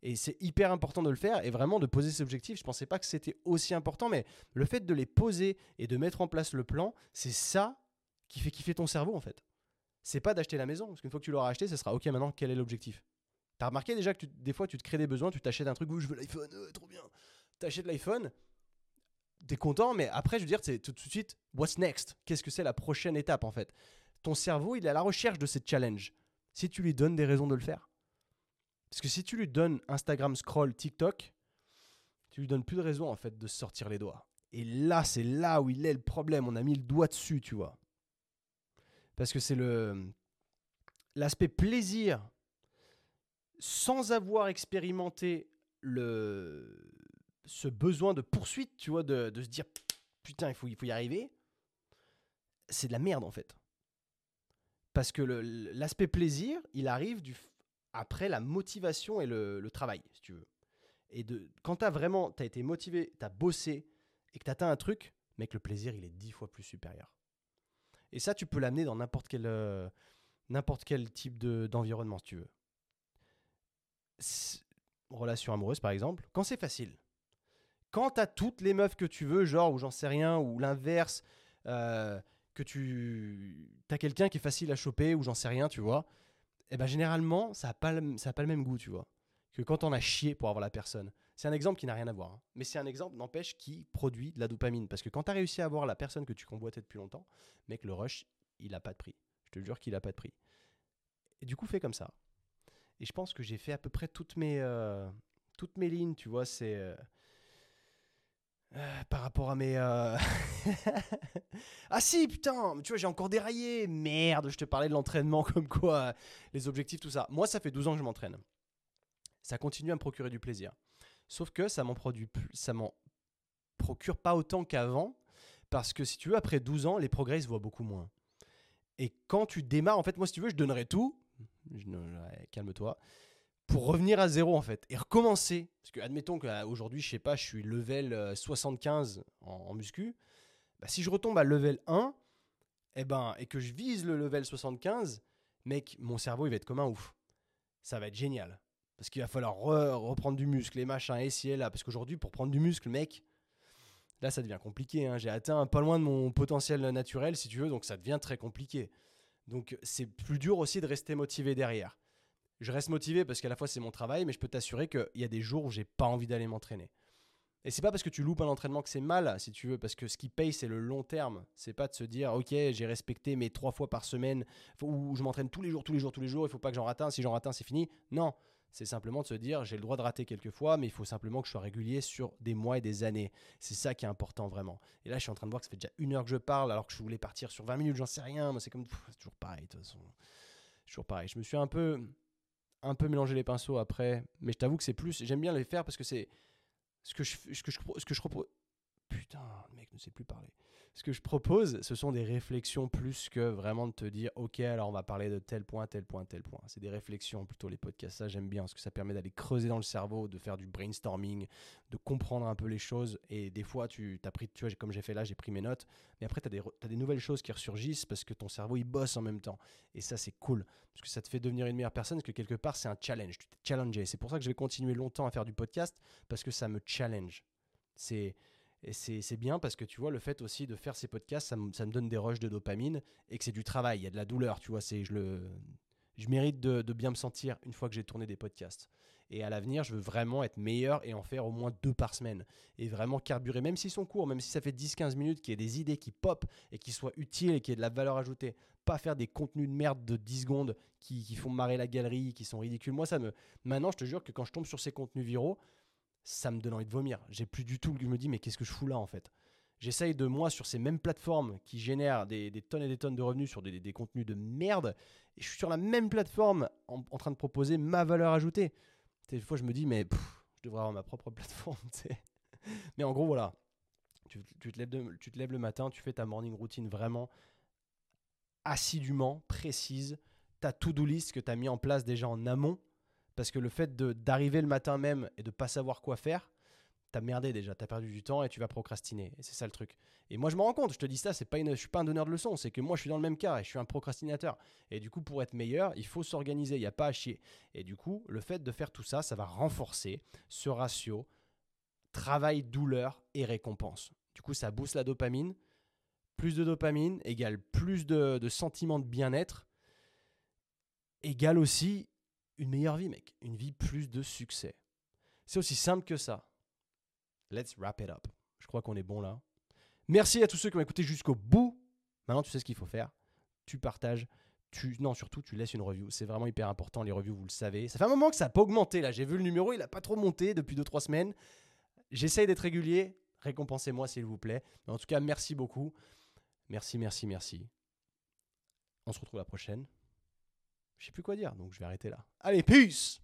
Et c'est hyper important de le faire. Et vraiment, de poser ces objectifs, je ne pensais pas que c'était aussi important. Mais le fait de les poser et de mettre en place le plan, c'est ça qui fait kiffer ton cerveau, en fait. Ce n'est pas d'acheter la maison. Parce qu'une fois que tu l'auras acheté, ça sera « OK, maintenant, quel est l'objectif ?» Tu as remarqué déjà que tu, des fois, tu te crées des besoins. Tu t'achètes un truc où « Je veux l'iPhone, euh, trop bien !» Tu achètes l'iPhone, tu es content. Mais après, je veux dire, c'est tout de suite « What's next ?» Qu'est-ce que c'est la prochaine étape, en fait ? Ton cerveau, il est à la recherche de ces challenges. Si tu lui donnes des raisons de le faire. Parce que si tu lui donnes Instagram, scroll, TikTok, tu lui donnes plus de raisons en fait de sortir les doigts. Et là, c'est là où il est le problème. On a mis le doigt dessus, tu vois. Parce que c'est le l'aspect plaisir sans avoir expérimenté le ce besoin de poursuite, tu vois, de, de se dire putain, il faut, il faut y arriver. C'est de la merde en fait. Parce que le, l'aspect plaisir, il arrive du, après la motivation et le, le travail, si tu veux. Et de, quand tu as vraiment t'as été motivé, tu as bossé et que tu atteins un truc, mec, le plaisir, il est dix fois plus supérieur. Et ça, tu peux l'amener dans n'importe quel, euh, n'importe quel type de, d'environnement, si tu veux. C'est, relation amoureuse, par exemple, quand c'est facile. Quand tu as toutes les meufs que tu veux, genre, ou j'en sais rien, ou l'inverse... Euh, que tu as quelqu'un qui est facile à choper ou j'en sais rien, tu vois, et ben généralement, ça n'a pas, pas le même goût, tu vois, que quand on a chié pour avoir la personne. C'est un exemple qui n'a rien à voir, hein. Mais c'est un exemple, n'empêche, qui produit de la dopamine. Parce que quand tu as réussi à avoir la personne que tu convoitais depuis longtemps, mec, le rush, il n'a pas de prix. Je te jure qu'il n'a pas de prix. Et du coup, fait comme ça. Et je pense que j'ai fait à peu près toutes mes, euh, toutes mes lignes, tu vois, c'est... Euh, euh, par rapport à mes... Euh... ah si, putain, tu vois, j'ai encore déraillé, merde, je te parlais de l'entraînement, comme quoi, euh, les objectifs, tout ça. Moi, ça fait douze ans que je m'entraîne. Ça continue à me procurer du plaisir. Sauf que ça m'en produit, ça m'en procure pas autant qu'avant, parce que si tu veux, après douze ans, les progrès se voient beaucoup moins. Et quand tu démarres, en fait, moi, si tu veux, je donnerais tout. Je, ouais, calme-toi. Pour revenir à zéro, en fait, et recommencer. Parce que, admettons qu'aujourd'hui, je sais pas, je suis level soixante-quinze en, en muscu. Bah, si je retombe à level un, eh ben, et que je vise le level soixante-quinze, mec, mon cerveau, il va être comme un ouf. Ça va être génial. Parce qu'il va falloir re, reprendre du muscle, et machin, et ci, et là. Parce qu'aujourd'hui, pour prendre du muscle, mec, là, ça devient compliqué. Hein. J'ai atteint pas loin de mon potentiel naturel, si tu veux, donc ça devient très compliqué. Donc, c'est plus dur aussi de rester motivé derrière. Je reste motivé parce qu'à la fois, c'est mon travail, mais je peux t'assurer qu'il y a des jours où je n'ai pas envie d'aller m'entraîner. Et ce n'est pas parce que tu loupes un entraînement que c'est mal, si tu veux, parce que ce qui paye, c'est le long terme. Ce n'est pas de se dire « Ok, j'ai respecté mes trois fois par semaine où je m'entraîne tous les jours, tous les jours, tous les jours, il ne faut pas que j'en rate un, si j'en rate un, c'est fini. » Non, c'est simplement de se dire « J'ai le droit de rater quelques fois, mais il faut simplement que je sois régulier sur des mois et des années. » C'est ça qui est important vraiment. Et là, je suis en train de voir que ça fait déjà une heure que je parle alors que je voulais partir sur vingt minutes, j'en sais rien. Moi, c'est comme... Pff, c'est toujours pareil, de toute façon. C'est toujours pareil. Je me suis un peu... un peu mélanger les pinceaux après, mais je t'avoue que c'est plus, j'aime bien les faire parce que c'est ce que je, ce que je, ce que je propose. Putain, le mec ne sait plus parler. Ce que je propose, ce sont des réflexions plus que vraiment de te dire, ok, alors on va parler de tel point, tel point, tel point. C'est des réflexions plutôt, les podcasts, ça j'aime bien parce que ça permet d'aller creuser dans le cerveau, de faire du brainstorming, de comprendre un peu les choses. Et des fois, tu t'as pris, tu vois, comme j'ai fait là, j'ai pris mes notes, mais après, tu as des, t'as des nouvelles choses qui ressurgissent parce que ton cerveau, il bosse en même temps. Et ça, c'est cool parce que ça te fait devenir une meilleure personne parce que quelque part, c'est un challenge. Tu t'es challengé. C'est pour ça que je vais continuer longtemps à faire du podcast parce que ça me challenge. C'est... Et c'est, c'est bien parce que tu vois, le fait aussi de faire ces podcasts, ça me, ça me donne des rushs de dopamine et que c'est du travail, il y a de la douleur, tu vois, c'est, je, le, je mérite de, de bien me sentir une fois que j'ai tourné des podcasts. Et à l'avenir, je veux vraiment être meilleur et en faire au moins deux par semaine et vraiment carburer, même s'ils sont courts, même si ça fait dix à quinze minutes, qu'il y ait des idées qui popent et qui soient utiles et qu'il y ait de la valeur ajoutée. Pas faire des contenus de merde de dix secondes qui, qui font marrer la galerie, qui sont ridicules. Moi, ça me... Maintenant, je te jure que quand je tombe sur ces contenus viraux, ça me donne envie de vomir. J'ai plus du tout, je me dis, mais qu'est-ce que je fous là en fait? J'essaye de, moi, sur ces mêmes plateformes qui génèrent des, des tonnes et des tonnes de revenus sur des, des, des contenus de merde, et je suis sur la même plateforme en, en train de proposer ma valeur ajoutée. Des fois, je me dis, mais pff, je devrais avoir ma propre plateforme. T'sais. Mais en gros, voilà. Tu, tu, te lèves de, tu te lèves le matin, tu fais ta morning routine vraiment assidûment, précise. Ta to-do list que tu as mis en place déjà en amont. Parce que le fait de, d'arriver le matin même et de ne pas savoir quoi faire, t'as merdé déjà, t'as perdu du temps et tu vas procrastiner. Et c'est ça le truc. Et moi, je me rends compte, je te dis ça, c'est pas une, je ne suis pas un donneur de leçons, c'est que moi, je suis dans le même cas et je suis un procrastinateur. Et du coup, pour être meilleur, il faut s'organiser, il n'y a pas à chier. Et du coup, le fait de faire tout ça, ça va renforcer ce ratio travail, douleur et récompense. Du coup, ça booste la dopamine. Plus de dopamine égale plus de, de sentiments de bien-être égale aussi... une meilleure vie, mec. Une vie plus de succès. C'est aussi simple que ça. Let's wrap it up. Je crois qu'on est bon là. Merci à tous ceux qui m'ont écouté jusqu'au bout. Maintenant, tu sais ce qu'il faut faire. Tu partages. Tu... Non, surtout, tu laisses une review. C'est vraiment hyper important, les reviews, vous le savez. Ça fait un moment que ça n'a pas augmenté. Là, j'ai vu le numéro, il n'a pas trop monté depuis deux à trois semaines. J'essaye d'être régulier. Récompensez-moi, s'il vous plaît. Mais en tout cas, merci beaucoup. Merci, merci, merci. On se retrouve à la prochaine. Je sais plus quoi dire, donc je vais arrêter là. Allez, peace!